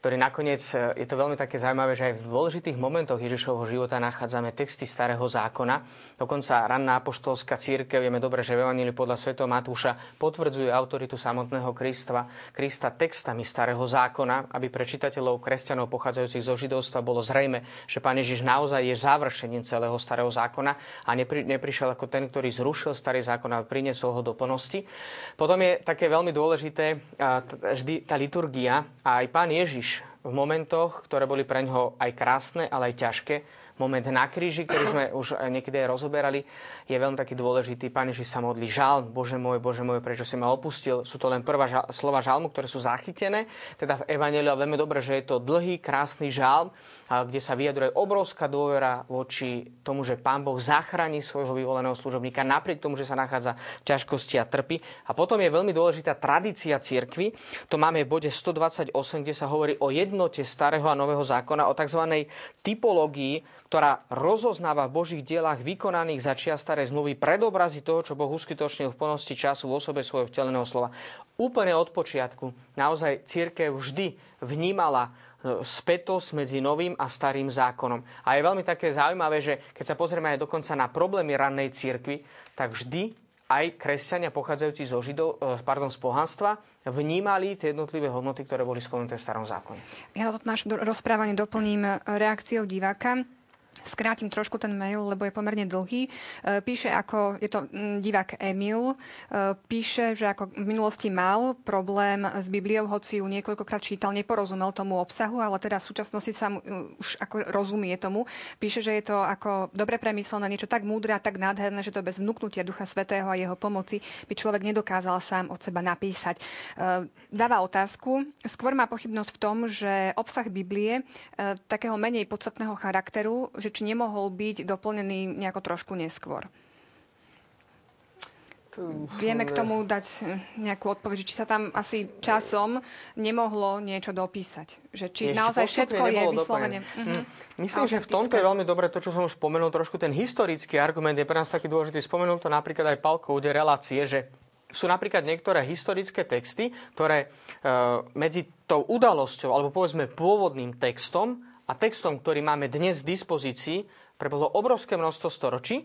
ktorý nakoniec, je to veľmi také zaujímavé, že aj v dôležitých momentoch Ježišovho života nachádzame texty starého zákona, dokonca ranná apoštolská Cirkev, vieme dobre, že v Evangelii podľa svätého Matúša potvrdzuje autoritu samotného Krista, Krista textami starého zákona, aby pre čitateľov kresťanov pochádzajúcich zo židovstva bolo zrejme, že Pán Ježiš naozaj je završením celého starého zákona a nepri, neprišiel ako ten, ktorý zrušil starý zákon a priniesol ho do plnosti. Potom je také veľmi dôležité vždy tá liturgia a aj Pán Ježiš v momentoch, ktoré boli pre ňoho aj krásne, ale aj ťažké, moment na kríži, ktorý sme už niekedy rozoberali, je veľmi taký dôležitý. Pán Ježiš sa modlí žalm, Bože môj, Bože môj, prečo si ma opustil? Sú to len prvé žal, slova žalmu, ktoré sú zachytené. Teda v Evanjeliu a veľmi dobre, že je to dlhý, krásny žalm, kde sa vyjadruje obrovská dôvera voči tomu, že Pán Boh zachráni svojho vyvoleného služobníka, napriek tomu, že sa nachádza v ťažkosti a trpí. A potom je veľmi dôležitá tradícia cirkvi. To máme v bode stodvadsaťosem, kde sa hovorí o jednote starého a nového zákona, o tzv. Typológii, ktorá rozoznáva v Božích dielách vykonaných za čia starej zmluvy predobrazy toho, čo Boh uskutočnil v plnosti času v osobe svojho vteleného slova. Úplne od počiatku naozaj cirkev vždy vnímala spätosť medzi novým a starým zákonom. A je veľmi také zaujímavé, že keď sa pozrieme aj dokonca na problémy rannej cirkvi, tak vždy aj kresťania pochádzajúci zo židov, pardon, z pohanstva vnímali tie jednotlivé hodnoty, ktoré boli spomenuté v starom zákone. Ja toto naše rozprávanie doplním reakciou diváka. Skrátim trošku ten mail, lebo je pomerne dlhý. Píše, ako je to divák Emil, píše, že ako v minulosti mal problém s Bibliou, hoci ju niekoľkokrát čítal, neporozumel tomu obsahu, ale teda v súčasnosti sa už ako rozumie tomu. Píše, že je to ako dobre premyslené, niečo tak múdre a tak nádherné, že to bez vnuknutia Ducha Svätého a jeho pomoci by človek nedokázal sám od seba napísať. Dáva otázku. Skôr má pochybnosť v tom, že obsah Biblie takého menej podstatného charakteru, že či nemohol byť doplnený nejako trošku neskôr. To... Vieme k tomu dať nejakú odpoveď, či sa tam asi časom nemohlo niečo dopísať. Že či ešte naozaj všetko je vyslovene... Uh-huh. Myslím, že v tomto je veľmi dobre to, čo som už spomenul, trošku ten historický argument je pre nás taký dôležitý. Spomenul to napríklad aj Palko ude relácie, že sú napríklad niektoré historické texty, ktoré e, medzi tou udalosťou, alebo povedzme pôvodným textom, a textom, ktorý máme dnes v dispozícii, prebolo obrovské množstvo storočí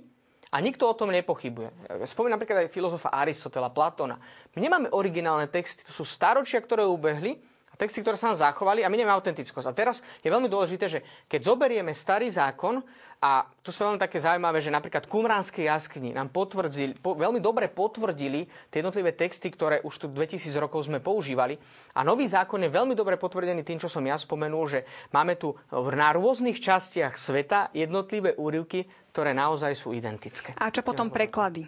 a nikto o tom nepochybuje. Spomínam napríklad aj filozofa Aristotela, Platóna. My nemáme originálne texty, to sú staročia, ktoré ubehli, a texty, ktoré sa nám zachovali, a my nemáme autentickosť. A teraz je veľmi dôležité, že keď zoberieme starý zákon, a to sa veľmi také zaujímavé, že napríklad Kumránske jaskyne nám potvrdzili, po, veľmi dobre potvrdili tie jednotlivé texty, ktoré už tu dvetisíc rokov sme používali. A nový zákon je veľmi dobre potvrdený tým, čo som ja spomenul, že máme tu na rôznych častiach sveta jednotlivé úryvky, ktoré naozaj sú identické. A čo potom preklady?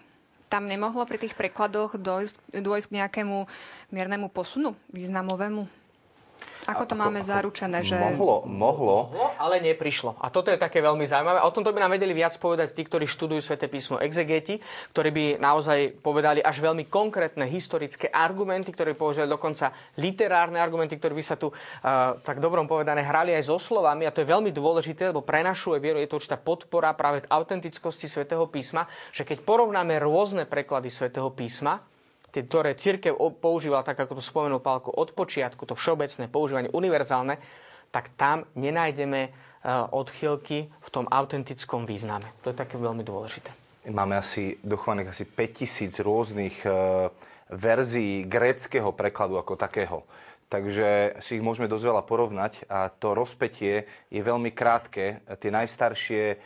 Tam nemohlo pri tých prekladoch dôjsť, dôjsť k nejakému miernemu posunu významovému? Ako to máme zaručené? Že... Mohlo, mohlo. Ale neprišlo. A toto je také veľmi zaujímavé. A o tomto by nám vedeli viac povedať tí, ktorí študujú Sväté písmo exegeti, ktorí by naozaj povedali až veľmi konkrétne historické argumenty, ktoré by použili dokonca literárne argumenty, ktoré by sa tu uh, tak dobrom povedané hrali aj so slovami. A to je veľmi dôležité, lebo pre našu vieru je to určitá podpora práve autentickosti Svätého písma, že keď porovnáme rôzne preklady Svätého písma, tie, ktoré cirkev používala, tak ako to spomenul Pálko, od počiatku, to všeobecné používanie, univerzálne, tak tam nenájdeme odchýlky v tom autentickom význame. To je také veľmi dôležité. Máme asi dochovaných asi päťtisíc rôznych verzií gréckeho prekladu ako takého. Takže si ich môžeme dosť veľa porovnať a to rozpätie je veľmi krátke. Tie najstaršie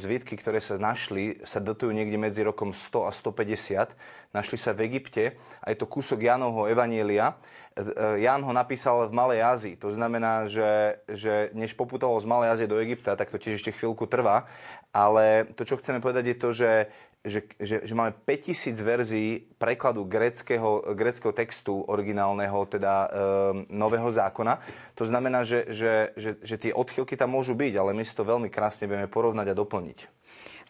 zvitky, ktoré sa našli, sa datujú niekde medzi rokom sto a stopäťdesiat. Našli sa v Egypte a je to kúsok Jánovho evanielia. Ján ho napísal v Malej Ázii. To znamená, že, že než poputalo z Malej Ázie do Egypta, tak to tiež ešte chvíľku trvá. Ale to, čo chceme povedať, je to, že Že, že, že máme päťtisíc verzií prekladu gréckeho, gréckeho textu originálneho, teda e, Nového zákona. To znamená, že, že, že, že tie odchýlky tam môžu byť, ale my si to veľmi krásne vieme porovnať a doplniť.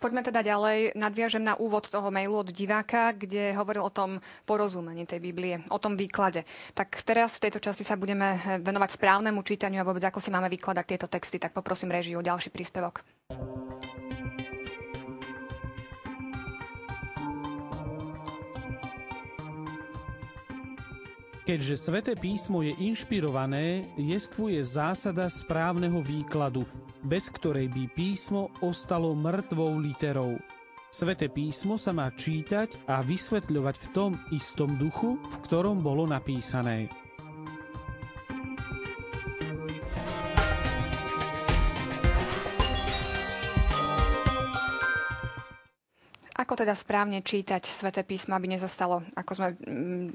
Poďme teda ďalej. Nadviažem na úvod toho mailu od diváka, kde hovoril o tom porozumení tej Biblie, o tom výklade. Tak teraz v tejto časti sa budeme venovať správnemu čítaniu a vôbec ako si máme vykladať tieto texty. Tak poprosím réžiu o ďalší príspevok. Keďže Sväté písmo je inšpirované, jestvuje zásada správneho výkladu, bez ktorej by písmo ostalo mŕtvou literou. Sväté písmo sa má čítať a vysvetľovať v tom istom duchu, v ktorom bolo napísané. Ako teda správne čítať Sväté písmo, aby nezostalo, ako sme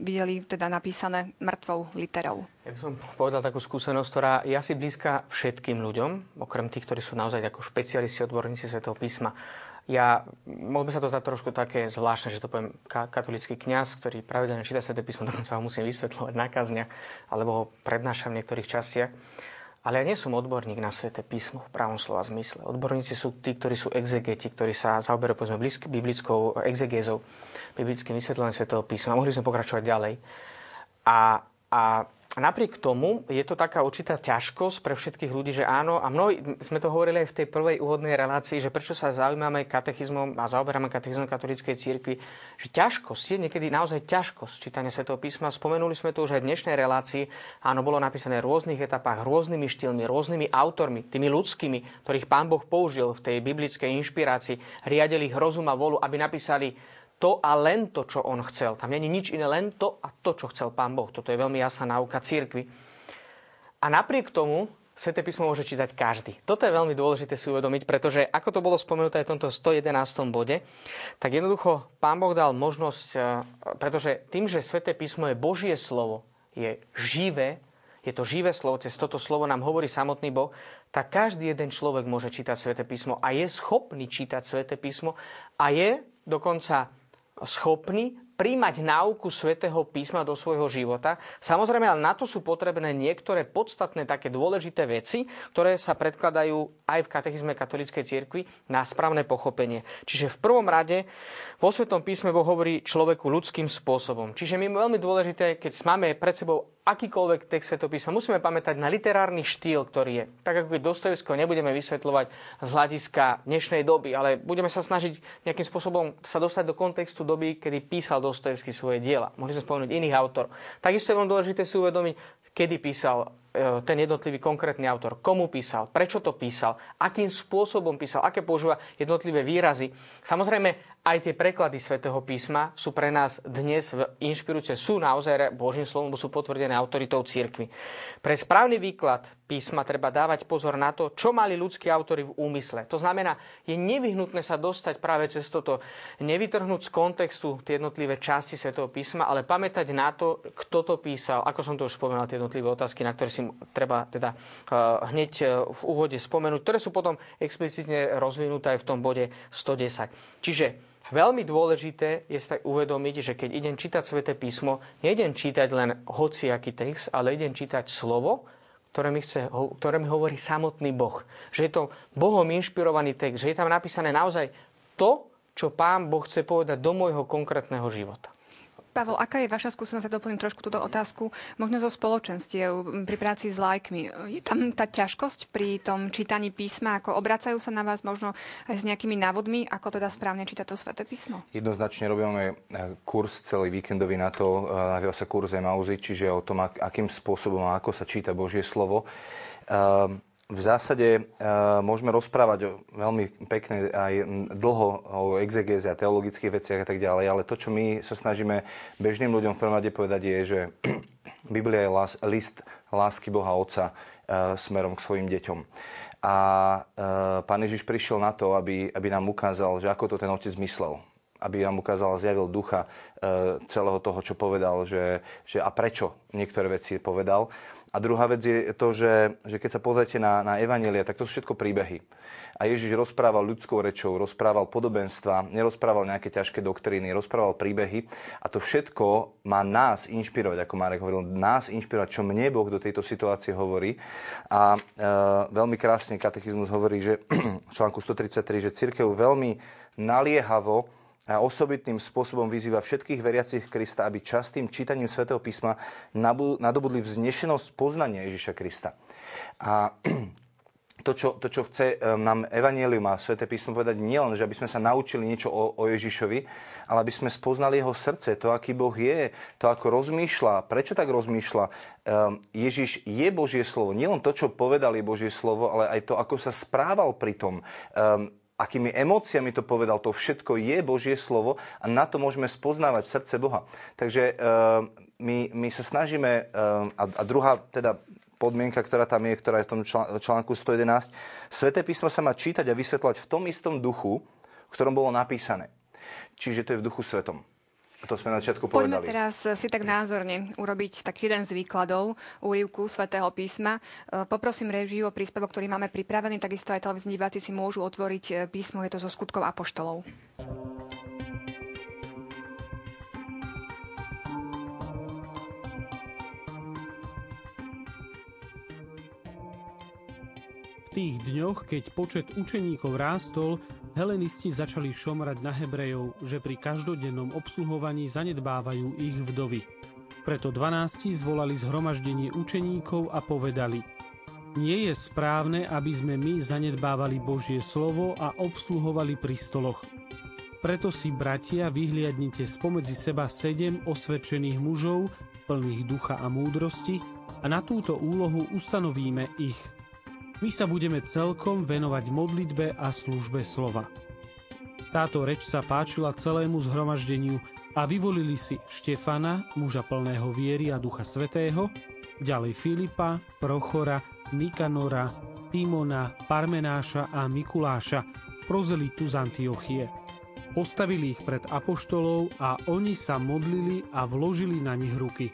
videli, teda napísané mŕtvou literou? Ja by som povedal takú skúsenosť, ktorá je asi blízka všetkým ľuďom, okrem tých, ktorí sú naozaj ako špecialisti, odborníci Svätého písma. Ja, môžeme sa to zdať trošku také zvláštne, že to poviem ka- katolícky kňaz, ktorý pravidelne číta Sväté písmo, dokonca ho musím vysvetľovať na kazniach, alebo ho prednášam v niektorých častiach. Ale ja nie som odborník na Sväté písmo v pravom slova zmysle. Odborníci sú tí, ktorí sú exegeti, ktorí sa zaoberajú povedzme biblickou exegézou, biblickým vysvetľovaním Svätého písma. A mohli sme pokračovať ďalej. A, a napriek tomu je to taká určitá ťažkosť pre všetkých ľudí, že áno, a mnohí sme to hovorili aj v tej prvej úvodnej relácii, že prečo sa zaujímame katechizmom a zaoberáme katechizmom katolíckej cirkvi, že ťažkosť je niekedy naozaj ťažkosť čítania Svätého písma. Spomenuli sme to už aj v dnešnej relácii. Áno, bolo napísané v rôznych etapách, rôznymi štýlmi, rôznymi autormi, tými ľudskými, ktorých Pán Boh použil v tej biblickej inšpirácii, riadili ich rozum a vôľu, aby napísali to a len to, čo on chcel. Tam nie je nič iné, len to a to, čo chcel Pán Boh. Toto je veľmi jasná náuka cirkvi. A napriek tomu Sväté písmo môže čítať každý. Toto je veľmi dôležité si uvedomiť, pretože ako to bolo spomenuté aj v tomto stojedenástom bode, tak jednoducho Pán Boh dal možnosť, pretože tým, že Sväté písmo je Božie slovo, je živé, je to živé slovo, cez toto slovo nám hovorí samotný Boh, tak každý jeden človek môže čítať Sväté písmo a je schopný čítať Sväté písmo a je dokonca schopní príjmať náuku Svätého písma do svojho života. Samozrejme, ale na to sú potrebné niektoré podstatné také dôležité veci, ktoré sa predkladajú aj v katechizme katolíckej cirkvi na správne pochopenie. Čiže v prvom rade vo Svätom písme Boh hovorí človeku ľudským spôsobom. Čiže my je veľmi dôležité, keď máme pred sebou akýkoľvek text Svätého písma, musíme pamätať na literárny štýl, ktorý je. Tak ako keď Dostojevského nebudeme vysvetľovať z hľadiska dnešnej doby, ale budeme sa snažiť nejakým spôsobom sa dostať do kontextu doby, kedy písal Dostojevský svoje diela. Mohli sme spomenúť iných autorov. Takisto je veľmi dôležité si uvedomiť, kedy písal ten jednotlivý konkrétny autor, komu písal, prečo to písal, akým spôsobom písal, aké používa jednotlivé výrazy. Samozrejme, aj tie preklady Svätého písma sú pre nás dnes inšpirujúce, sú naozaj Božím slovom, bo sú potvrdené autoritou cirkvi. Pre správny výklad písma treba dávať pozor na to, čo mali ľudskí autori v úmysle. To znamená, je nevyhnutné sa dostať práve cez toto, nevytrhnúť z kontextu tie jednotlivé časti Svätého písma, ale pamätať na to, kto to písal, ako som to už spomenal, tie jednotlivé otázky, na ktoré si treba teda hneď v úvode spomenúť, ktoré sú potom explicitne rozvinuté aj v tom bode sto desať. Čiže veľmi dôležité je sa uvedomiť, že keď idem čítať Sväté písmo, nejdem čítať len hociaký text, ale idem čítať slovo, ktoré mi, chce, ktoré mi hovorí samotný Boh. Že je to Bohom inšpirovaný text, že je tam napísané naozaj to, čo Pán Boh chce povedať do môjho konkrétneho života. Pavel, aká je vaša skúsenosť? Ja doplním trošku túto otázku, možno zo spoločenstiev pri práci s laikmi. Je tam tá ťažkosť pri tom čítaní písma? Ako obracajú sa na vás možno aj s nejakými návodmi, ako teda správne čítať to sväté písmo? Jednoznačne robíme kurz celý víkendový na to, nazýva sa kurz Emauzy, čiže o tom, akým spôsobom a ako sa číta Božie slovo. V zásade uh, môžeme rozprávať o, veľmi pekne aj dlho o exegéze a teologických veciach a tak ďalej, ale to, čo my sa snažíme bežným ľuďom v prvom rade povedať, je, že Biblia je lás, list lásky Boha Otca uh, smerom k svojim deťom. A uh, Pán Ježiš prišiel na to, aby, aby nám ukázal, že ako to ten Otec myslel. Aby nám ukázal, zjavil ducha uh, celého toho, čo povedal, že, že a prečo niektoré veci povedal. A druhá vec je to, že, že keď sa pozrite na, na evanjelia, tak to sú všetko príbehy. A Ježiš rozprával ľudskou rečou, rozprával podobenstva, nerozprával nejaké ťažké doktríny, rozprával príbehy. A to všetko má nás inšpirovať, ako Marek hovoril, nás inšpirovať, čo mne Boh do tejto situácie hovorí. A e, veľmi krásne katechizmus hovorí, že v článku stotridsaťtri, že cirkev veľmi naliehavo a osobitným spôsobom vyzýva všetkých veriacich Krista, aby častým čítaním svätého písma nadobudli vznešenosť poznania Ježiša Krista. A to, čo, to, čo chce nám evanjelium a sväté písmo povedať, nie len, že aby sme sa naučili niečo o, o Ježišovi, ale aby sme spoznali jeho srdce, to, aký Boh je, to, ako rozmýšľa, prečo tak rozmýšľa. Ježiš je Božie slovo. Nielen to, čo povedal, je Božie slovo, ale aj to, ako sa správal pri tom. Akými emóciami to povedal, to všetko je Božie slovo a na to môžeme spoznávať srdce Boha. Takže e, my, my sa snažíme, e, a, a druhá teda podmienka, ktorá tam je, ktorá je v tom článku sto jedenásť, Sväté písmo sa má čítať a vysvetľovať v tom istom duchu, v ktorom bolo napísané. Čiže to je v duchu svetom. To sme na začiatku povedali. Poďme teraz si tak názorne urobiť tak jeden z výkladov úryvku svätého písma. Poprosím režiu o príspevok, ktorý máme pripravený. Takisto aj televízni diváci si môžu otvoriť písmo. Je to zo skutkov apoštolov. V tých dňoch, keď počet učeníkov rástol, helenisti začali šomrať na Hebrejov, že pri každodennom obsluhovaní zanedbávajú ich vdovy. Preto dvanásti zvolali zhromaždenie učeníkov a povedali: Nie je správne, aby sme my zanedbávali Božie slovo a obsluhovali pri stoloch. Preto si, bratia, vyhliadnite spomedzi seba sedem osvedčených mužov, plných ducha a múdrosti, a na túto úlohu ustanovíme ich. My sa budeme celkom venovať modlitbe a službe slova. Táto reč sa páčila celému zhromaždeniu a vyvolili si Štefana, muža plného viery a Ducha Svätého, ďalej Filipa, Prochora, Nikanora, Timona, Parmenáša a Mikuláša, prozelitu z Antiochie. Postavili ich pred apoštolov a oni sa modlili a vložili na nich ruky.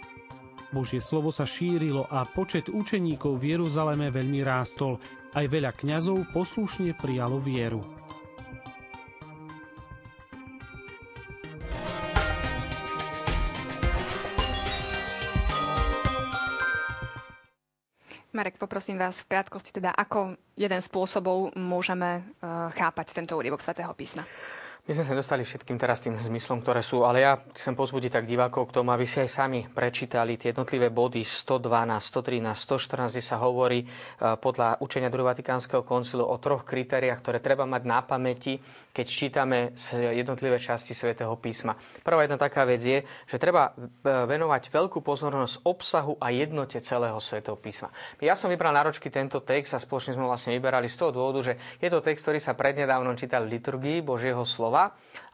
Božie slovo sa šírilo a počet učeníkov v Jeruzaleme veľmi rástol. Aj veľa kňazov poslušne prijalo vieru. Marek, poprosím vás v krátkosti teda, ako jeden spôsobom môžeme chápať tento úryvok svätého písma. My sme sa dostali všetkým teraz tým zmyslom, ktoré sú, ale ja chcem pozbudiť tak divákov k tomu, aby si aj sami prečítali tie jednotlivé body sto dvanásť, sto trinásť, sto štrnásť, kde sa hovorí podľa učenia Druhého Vatikánskeho koncilu o troch kritériách, ktoré treba mať na pamäti, keď čítame jednotlivé časti svätého písma. Prvá jedna taká vec je, že treba venovať veľkú pozornosť obsahu a jednote celého svätého písma. Ja som vybral na ročky tento text a spoločne sme vlastne vyberali z toho dôvodu, že je to text, ktorý sa prednedávnom čítal v liturgii Božieho slova.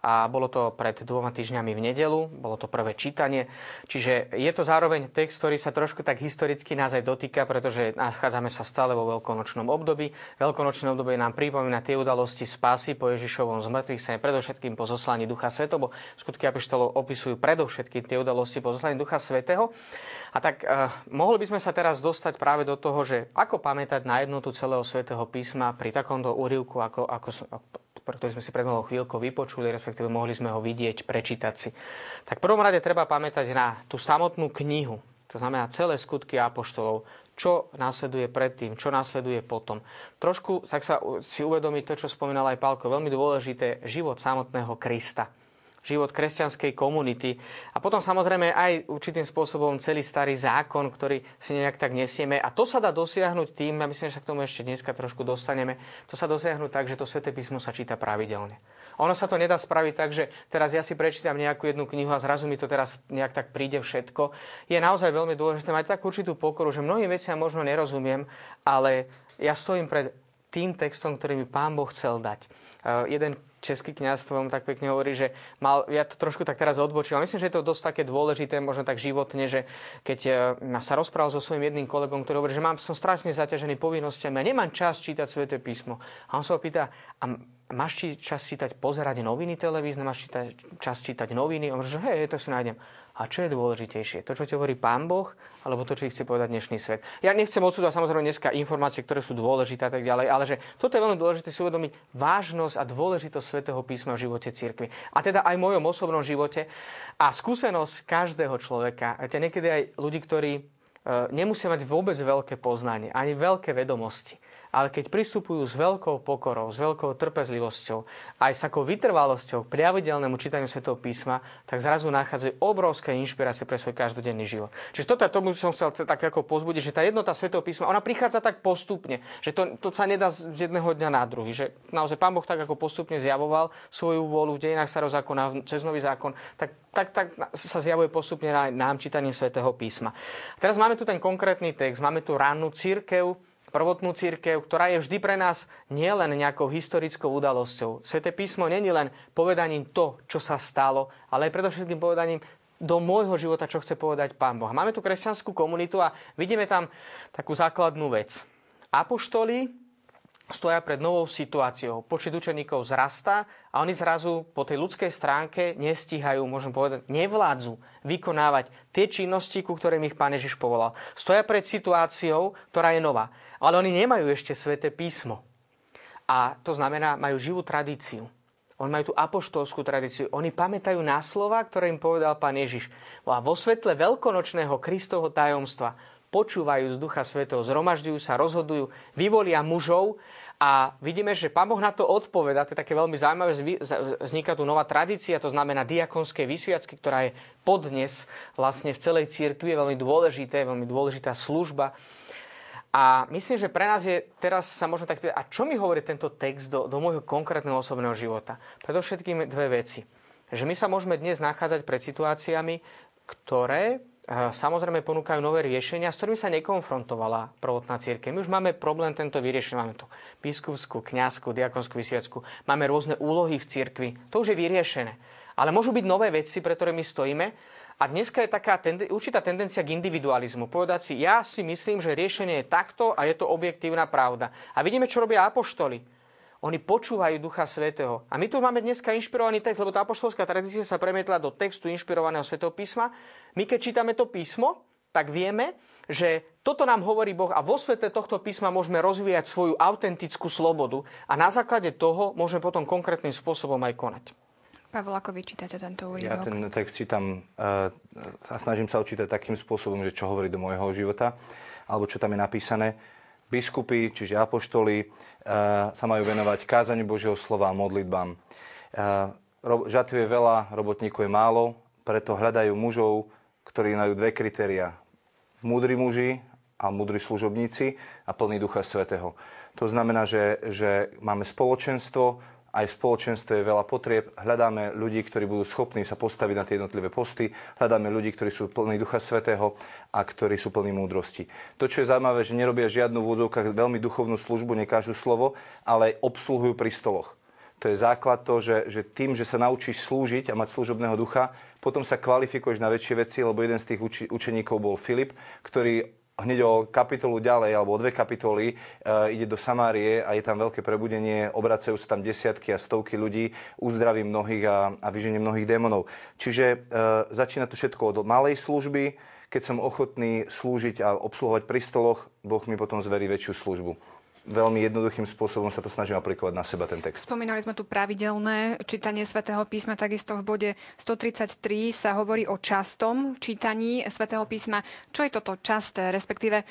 A bolo to pred dvoma týždňami v nedeľu, bolo to prvé čítanie. Čiže je to zároveň text, ktorý sa trošku tak historicky nás aj dotýka, pretože nachádzame sa stále vo veľkonočnom období. Veľkonočné obdobie nám pripomína tie udalosti spásy po Ježišovom zmrtvých sa predovšetkým po zoslaní Ducha Svätého. Skutky apoštolov opisujú predovšetkým tie udalosti po zoslaní Ducha Svätého. A tak eh, mohli by sme sa teraz dostať práve do toho, že ako pamätať na jednotu celého svätého písma pri takomto úryvku, ako, ako ktorý sme si pred malou chvíľkou vypočuli, respektíve mohli sme ho vidieť, prečítať si. Tak v prvom rade treba pamätať na tú samotnú knihu, to znamená celé skutky apoštolov, čo následuje predtým, čo následuje potom. Trošku tak sa si uvedomiť to, čo spomínal aj Pálko, veľmi dôležité, život samotného Krista, život kresťanskej komunity a potom samozrejme aj určitým spôsobom celý starý zákon, ktorý si nejak tak nesieme. A to sa dá dosiahnuť tým, a myslím, že sa k tomu ešte dneska trošku dostaneme, to sa dosiahnuť tak, že to Sväté písmo sa číta pravidelne. Ono sa to nedá spraviť tak, že teraz ja si prečítam nejakú jednu knihu a zrazu mi to teraz nejak tak príde všetko. Je naozaj veľmi dôležité mať takú určitú pokoru, že mnohým veciam možno nerozumiem, ale ja stojím pred tým textom, ktorý mi Pán Boh chcel dať. Uh, jeden český kňaz tak pekne hovorí, že mal, ja to trošku tak teraz odbočím, ale myslím, že je to dosť také dôležité, možno tak životne, že keď sa rozprával so svojím jedným kolegom, ktorý hovorí, že mám, som strašne zaťažený povinnosťami a nemám čas čítať Sväté písmo. A on sa ho pýta, a máš či, čas čítať, pozerať noviny televízne, máš čítať, čas čítať noviny? A on hovorí, že hej, to si nájdem. A čo je dôležitejšie? To, čo ti hovorí Pán Boh, alebo to, čo ti chce povedať dnešný svet? Ja nechcem odsúdať samozrejme dneska informácie, ktoré sú dôležité a tak ďalej, ale že toto je veľmi dôležité si uvedomiť vážnosť a dôležitosť Svätého písma v živote cirkvi. A teda aj v mojom osobnom živote a skúsenosť každého človeka. A teda niekedy aj ľudí, ktorí nemusia mať vôbec veľké poznanie, ani veľké vedomosti. Ale keď pristupujú s veľkou pokorou, s veľkou trpezlivosťou, aj s takou vytrvalosťou k pravidelnému čítaniu Svätého písma, tak zrazu nachádzajú obrovské inšpirácie pre svoj každodenný život. Čiže toto tomu som chcel tak ako pozbudiť, že tá jednota Svätého písma, ona prichádza tak postupne, že to, to sa nedá z jedného dňa na druhý, že naozaj Pán Boh tak ako postupne zjavoval svoju vôľu v dejinách Starého zákona, cez Nový zákon, tak, tak, tak sa zjavuje postupne aj nám čítanie Svätého písma. A teraz máme tu ten konkrétny text, máme tu rannú cirkev, prvotnú cirkev, ktorá je vždy pre nás nielen nejakou historickou udalosťou. Sväté písmo nie je len povedaním to, čo sa stalo, ale aj predovšetkým povedaním do môjho života, čo chce povedať Pán Boh. Máme tu kresťanskú komunitu a vidíme tam takú základnú vec. Apoštoli stoja pred novou situáciou. Počet učeníkov zrastá a oni zrazu po tej ľudskej stránke nestíhajú, môžem povedať, nevládzu vykonávať tie činnosti, ku ktorým ich Pán Ježiš povolal. Stoja pred situáciou, ktorá je nová. Ale oni nemajú ešte Sväté písmo. A to znamená, majú živú tradíciu. Oni majú tú apoštolskú tradíciu. Oni pamätajú na slova, ktoré im povedal Pán Ježiš. A vo svetle veľkonočného Kristovho tajomstva počúvajú z Ducha Svätého, zhromažďujú sa, rozhodujú, vyvolia mužov a vidíme, že Pán Boh na to odpovedá. To je také veľmi zaujímavé, vzniká tu nová tradícia, to znamená diakonskej vysviacky, ktorá je podnes vlastne v celej cirkvi veľmi dôležité, veľmi dôležitá služba. A myslím, že pre nás je, teraz sa možno tak pýtať, a čo mi hovorí tento text do, do môjho konkrétneho osobného života? Predovšetkým dve veci. Že my sa môžeme dnes nachádzať pred situáciami, ktoré samozrejme ponúkajú nové riešenia, s ktorými sa nekonfrontovala prvotná cirkev. My už máme problém tento vyriešený. Máme tu biskupskú, kňazskú, diakonskú, vysviacku. Máme rôzne úlohy v cirkvi. To už je vyriešené. Ale môžu byť nové veci, pre ktoré my stojíme. A dneska je taká tende- určitá tendencia k individualizmu. Povedať si, ja si myslím, že riešenie je takto a je to objektívna pravda. A vidíme, čo robia apoštoli. Oni počúvajú Ducha Svätého. A my tu máme dneska inšpirovaný text, lebo tá apoštolská tradícia sa premietla do textu inšpirovaného Svätého písma. My keď čítame to písmo, tak vieme, že toto nám hovorí Boh a vo svetle tohto písma môžeme rozvíjať svoju autentickú slobodu a na základe toho môžeme potom konkrétnym spôsobom aj konať. Pavel, ako vy čítate tento úryvok? Ja ten text čítam uh, a snažím sa čítať takým spôsobom, že čo hovorí do môjho života, alebo čo tam je napísané. Biskupy, čiže apoštoli, sa majú venovať kázaniu Božieho slova a modlitbám. Žatví je veľa, robotníkov je málo, preto hľadajú mužov, ktorí majú dve kritériá. Múdri muži a múdri služobníci a plní Ducha Svätého. To znamená, že, že máme spoločenstvo, aj v spoločenstve je veľa potrieb. Hľadáme ľudí, ktorí budú schopní sa postaviť na tie jednotlivé posty. Hľadáme ľudí, ktorí sú plní Ducha Svätého a ktorí sú plní múdrosti. To, čo je zaujímavé, že nerobia žiadnu v úvodzovkách veľmi duchovnú službu, nekážu slovo, ale obsluhujú pri stoloch. To je základ toho, že, že tým, že sa naučíš slúžiť a mať služobného ducha, potom sa kvalifikuješ na väčšie veci, lebo jeden z tých uči- učeníkov bol Filip, ktorý hneď o kapitolu ďalej, alebo o dve kapitoly, e, ide do Samárie a je tam veľké prebudenie, obracajú sa tam desiatky a stovky ľudí, uzdraví mnohých a, a vyženie mnohých démonov. Čiže e, začína to všetko od malej služby, keď som ochotný slúžiť a obsluhovať pri stoloch, Boh mi potom zverí väčšiu službu. veľmi jednoduchým spôsobom sa to snažím aplikovať na seba, ten text. Spomínali sme tu pravidelné čítanie svätého písma, takisto v bode stotridsaťtri sa hovorí o častom čítaní svätého písma. Čo je toto časté, respektíve e,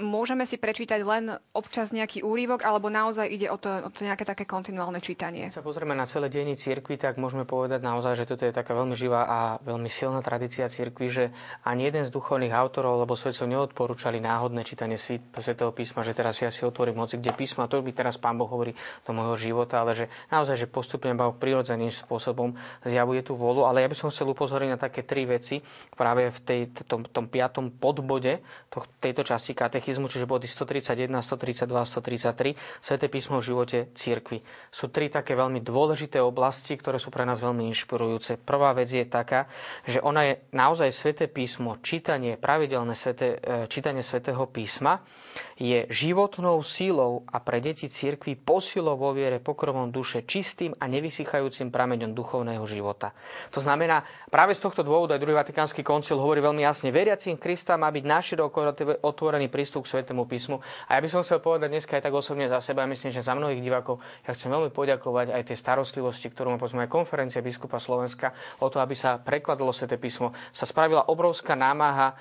môžeme si prečítať len občas nejaký úryvok, alebo naozaj ide o to, o to nejaké také kontinuálne čítanie? Keď sa pozrieme na celé dejiny cirkvi, tak môžeme povedať naozaj, že toto je taká veľmi živá a veľmi silná tradícia cirkvi, že ani jeden z duchovných autorov alebo svetcov neodporúčali náhodné čítanie svätého písma, že teraz ja si otvorím hoci kde písmo a to by teraz Pán Boh hovorí do môjho života, ale že naozaj, že postupne Boh prirodzeným spôsobom zjavuje tú vôľu, ale ja by som chcel upozoriť na také tri veci práve v tej, tom, tom piatom podbode toh, tejto časti katechizmu, čiže body stotridsaťjeden, stotridsaťdva, stotridsaťtri, Sväté písmo v živote cirkvi. Sú tri také veľmi dôležité oblasti, ktoré sú pre nás veľmi inšpirujúce. Prvá vec je taká, že ona je naozaj Sväté písmo, čítanie, pravidelné sväté, čítanie Svätého písma je životnou sílou a pre deti cirkvi posilou vo viere, pokrovom duše, čistým a nevysychajúcim prameňom duchovného života. To znamená, práve z tohto dôvodu aj Druhý Vatikánsky koncil hovorí veľmi jasne, veriacím Krista má byť naširoko otvorený prístup k Svätému písmu. A ja by som chcel povedať dneska aj tak osobne za seba, myslím, že za mnohých divákov ja chcem veľmi poďakovať aj tej starostlivosti, ktorú má povedzme aj konferencia biskupa Slovenska o to, aby sa prekladalo Sväté písmo. Sa spravila obrovská námaha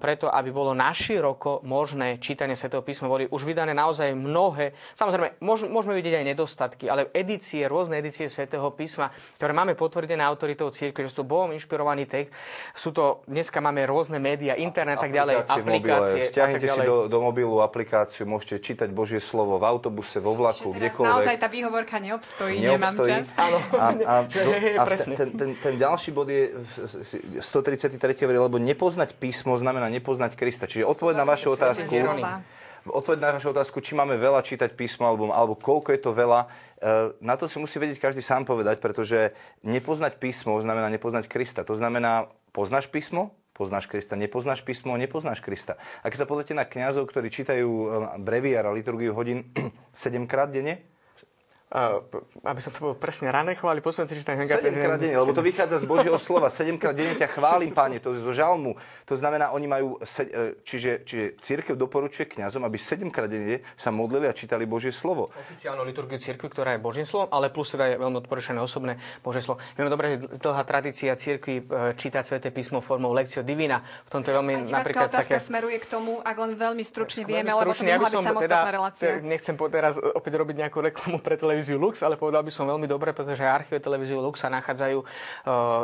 preto, aby bolo naširoko možné čítanie Svätého písma. Boli už vydané naozaj mnohé. Samozrejme, môžeme vidieť aj nedostatky, ale edície, rôzne edície Svätého písma, ktoré máme potvrdené autoritou cirkvi, že sú Bohom inšpirovaný text. Sú to, dneska máme rôzne médiá, internet a tak ďalej, aplikácie. Stiahnite si do, do mobilu aplikáciu, môžete čítať Božie slovo v autobuse, vo vlaku, kdekoľvek. Naozaj tá výhovorka neobstojí, nemám čas. A, a, do, a ten, ten, ten ďalší bod je stotridsaťtri, lebo nepoznať písmo znamená nepoznať Krista. Čiže odpoveď na vašu otázku. Odpoveď na našu otázku, či máme veľa čítať písmo, alebo, alebo koľko je to veľa, na to si musí vedieť každý sám povedať, pretože nepoznať písmo znamená nepoznať Krista. To znamená, poznáš písmo, poznáš Krista, nepoznáš písmo, nepoznáš Krista. A keď sa pozrite na kňazov, ktorí čítajú breviár a liturgiu hodín sedemkrát denne, Uh, aby som to bol presne rané chváli, posledný čítam sedemkrát denne, lebo to vychádza z Božieho slova. Sedemkrát denne ťa chválim, Páne, to je zo žalmu. To znamená, oni majú, čiže, čiže cirkev doporučuje kňazom, aby sedemkrát denne sa modlili a čítali Božie slovo. Oficiálnu liturgiu cirkvi, ktorá je Božím slovom, ale plus teda je veľmi odporúčané osobné Božie slovo. Vieme dobre, že dlhá tradícia cirkvi čítať Sväté písmo formou Lekcio Divina. V tomto je veľmi napríklad také smeruje k tomu, ak len veľmi stručne vieme, lebo to by mohla byť samostatná relácia. Nechcem teraz opäť robiť nejakú reklamu pre Televíziu Lux, ale povedal by som veľmi dobre, pretože v archíve Televíziu Lux sa nachádzajú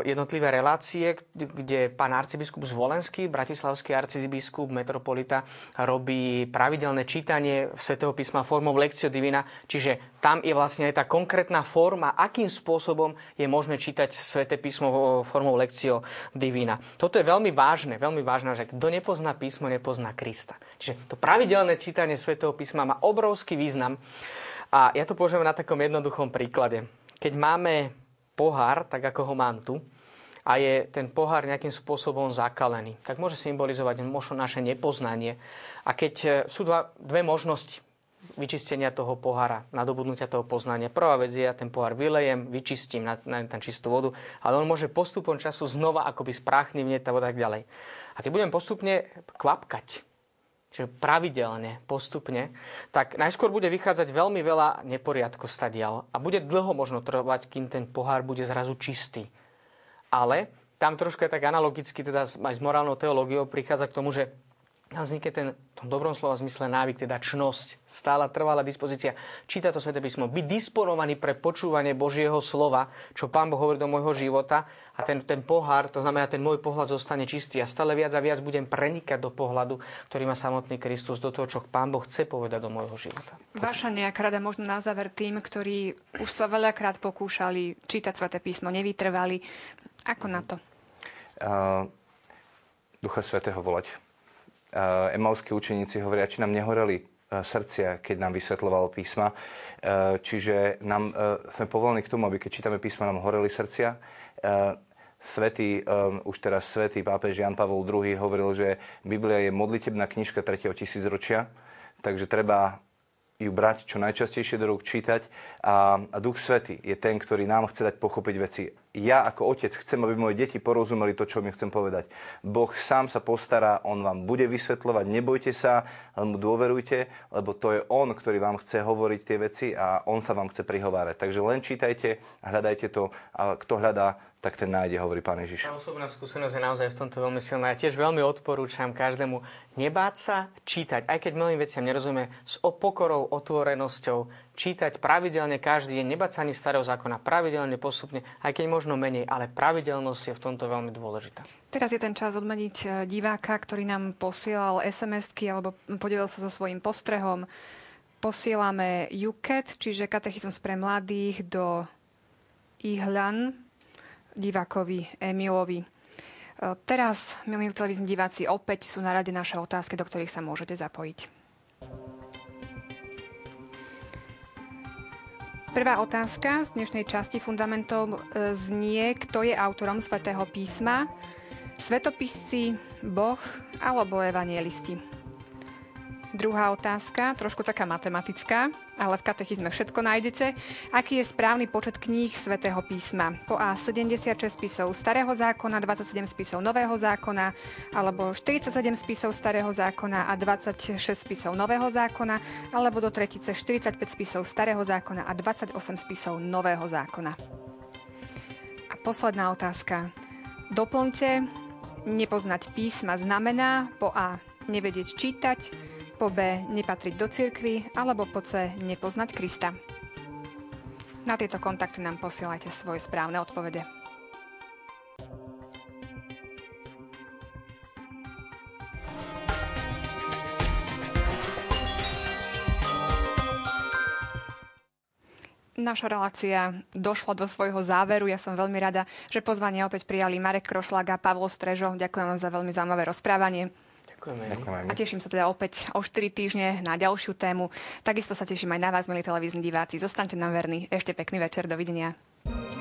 jednotlivé relácie, kde pán arcibiskup Zvolenský, bratislavský arcibiskup, metropolita, robí pravidelné čítanie Svätého písma formou Lekcio Divina, čiže tam je vlastne aj tá konkrétna forma, akým spôsobom je možné čítať Sväté písmo formou Lekcio Divina. Toto je veľmi vážne, veľmi vážne, že kto nepozná písmo, nepozná Krista. Čiže to pravidelné čítanie Svätého písma má obrovský význam. A ja to použijem na takom jednoduchom príklade. Keď máme pohár, tak ako ho mám tu, a je ten pohár nejakým spôsobom zakalený, tak môže symbolizovať možno naše nepoznanie. A keď sú dva, dve možnosti vyčistenia toho pohára, nadobudnutia toho poznania. Prvá vec je, ja ten pohár vylejem, vyčistím na, na tam čistú vodu, ale on môže postupom času znova akoby spráchnivne a tak ďalej. A keď budem postupne kvapkať, čiže pravidelne, postupne, tak najskôr bude vychádzať veľmi veľa neporiadku stadiaľ a bude dlho možno trvať, kým ten pohár bude zrazu čistý. Ale tam trošku je tak analogicky, teda aj s morálnou teológiou prichádza k tomu, že tam vznikne ten, v tom dobrom slova zmysle, návyk, teda čnosť, stála trvalá dispozícia. Číta to Sväté písmo, byť disponovaný pre počúvanie Božieho slova, čo Pán Boh hovorí do môjho života, a ten, ten pohár, to znamená, ten môj pohľad zostane čistý a stále viac a viac budem prenikať do pohľadu, ktorý má samotný Kristus, do toho, čo Pán Boh chce povedať do môjho života. Vaša nejaká rada možno na záver tým, ktorí už sa veľakrát pokúšali čítať Sväté písmo, nevytrvali. Ako na to? Uh, Ducha Svätého volať. Uh, Emauskí učeníci hovoria, či nám nehoreli uh, srdcia, keď nám vysvetľovalo písma. Uh, čiže nám, uh, sme povolení k tomu, aby keď čítame písma, nám horeli srdcia. Uh, svätý, um, už teraz svätý pápež Ján Pavol druhý hovoril, že Biblia je modlitebná knižka tretieho tisícročia, takže treba ju brať čo najčastejšie do rúk, čítať. A, a Duch Svätý je ten, ktorý nám chce dať pochopiť veci ja ako otec chcem, aby moje deti porozumeli to, čo mi chcem povedať. Boh sám sa postará, on vám bude vysvetľovať, nebojte sa, ale mu dôverujte, lebo to je on, ktorý vám chce hovoriť tie veci a on sa vám chce prihovárať. Takže len čítajte, hľadajte to a kto hľadá, tak ten nájde, hovorí Pán Ježiš. Tá osobná skúsenosť je naozaj v tomto veľmi silná. Ja tiež veľmi odporúčam každému nebáť sa čítať, aj keď mnohým veciam nerozumie, s pokorou, otvorenosťou čítať pravidelne každý deň, nebáť sa ani starého zákona, pravidelne, postupne, aj keď možno menej, ale pravidelnosť je v tomto veľmi dôležitá. Teraz je ten čas odmeniť diváka, ktorý nám posielal es em esky alebo podelil sa so svojím postrehom. Posielame JUKET, čiže katechizmus pre mladých, do Ihľan divákovi Emilovi. Teraz, milí televízni diváci, opäť sú na rade naše otázky, do ktorých sa môžete zapojiť. Prvá otázka z dnešnej časti fundamentov znie, kto je autorom Svätého písma. Svetopisci, Boh alebo evanjelisti? Druhá otázka, trošku taká matematická, ale v katechizme všetko nájdete. Aký je správny počet kníh Svätého písma? Po A sedemdesiatšesť spisov Starého zákona, dvadsaťsedem spisov Nového zákona, alebo štyridsaťsedem spisov Starého zákona a dvadsaťšesť spisov Nového zákona, alebo do tretice štyridsaťpäť spisov Starého zákona a dvadsaťosem spisov Nového zákona. A posledná otázka. Doplňte, nepoznať písma znamená po A nevedieť čítať, po B nepatriť do cirkvi, alebo po C nepoznať Krista. Na tieto kontakty nám posielajte svoje správne odpovede. Naša relácia došla do svojho záveru. Ja som veľmi rada, že pozvanie opäť prijali Marek Krošlák a Pavel Strežo. Ďakujem vám za veľmi zaujímavé rozprávanie. A teším sa teda opäť o štyri týždne na ďalšiu tému. Takisto sa teším aj na vás, milí televízni diváci. Zostaňte nám verní. Ešte pekný večer. Dovidenia.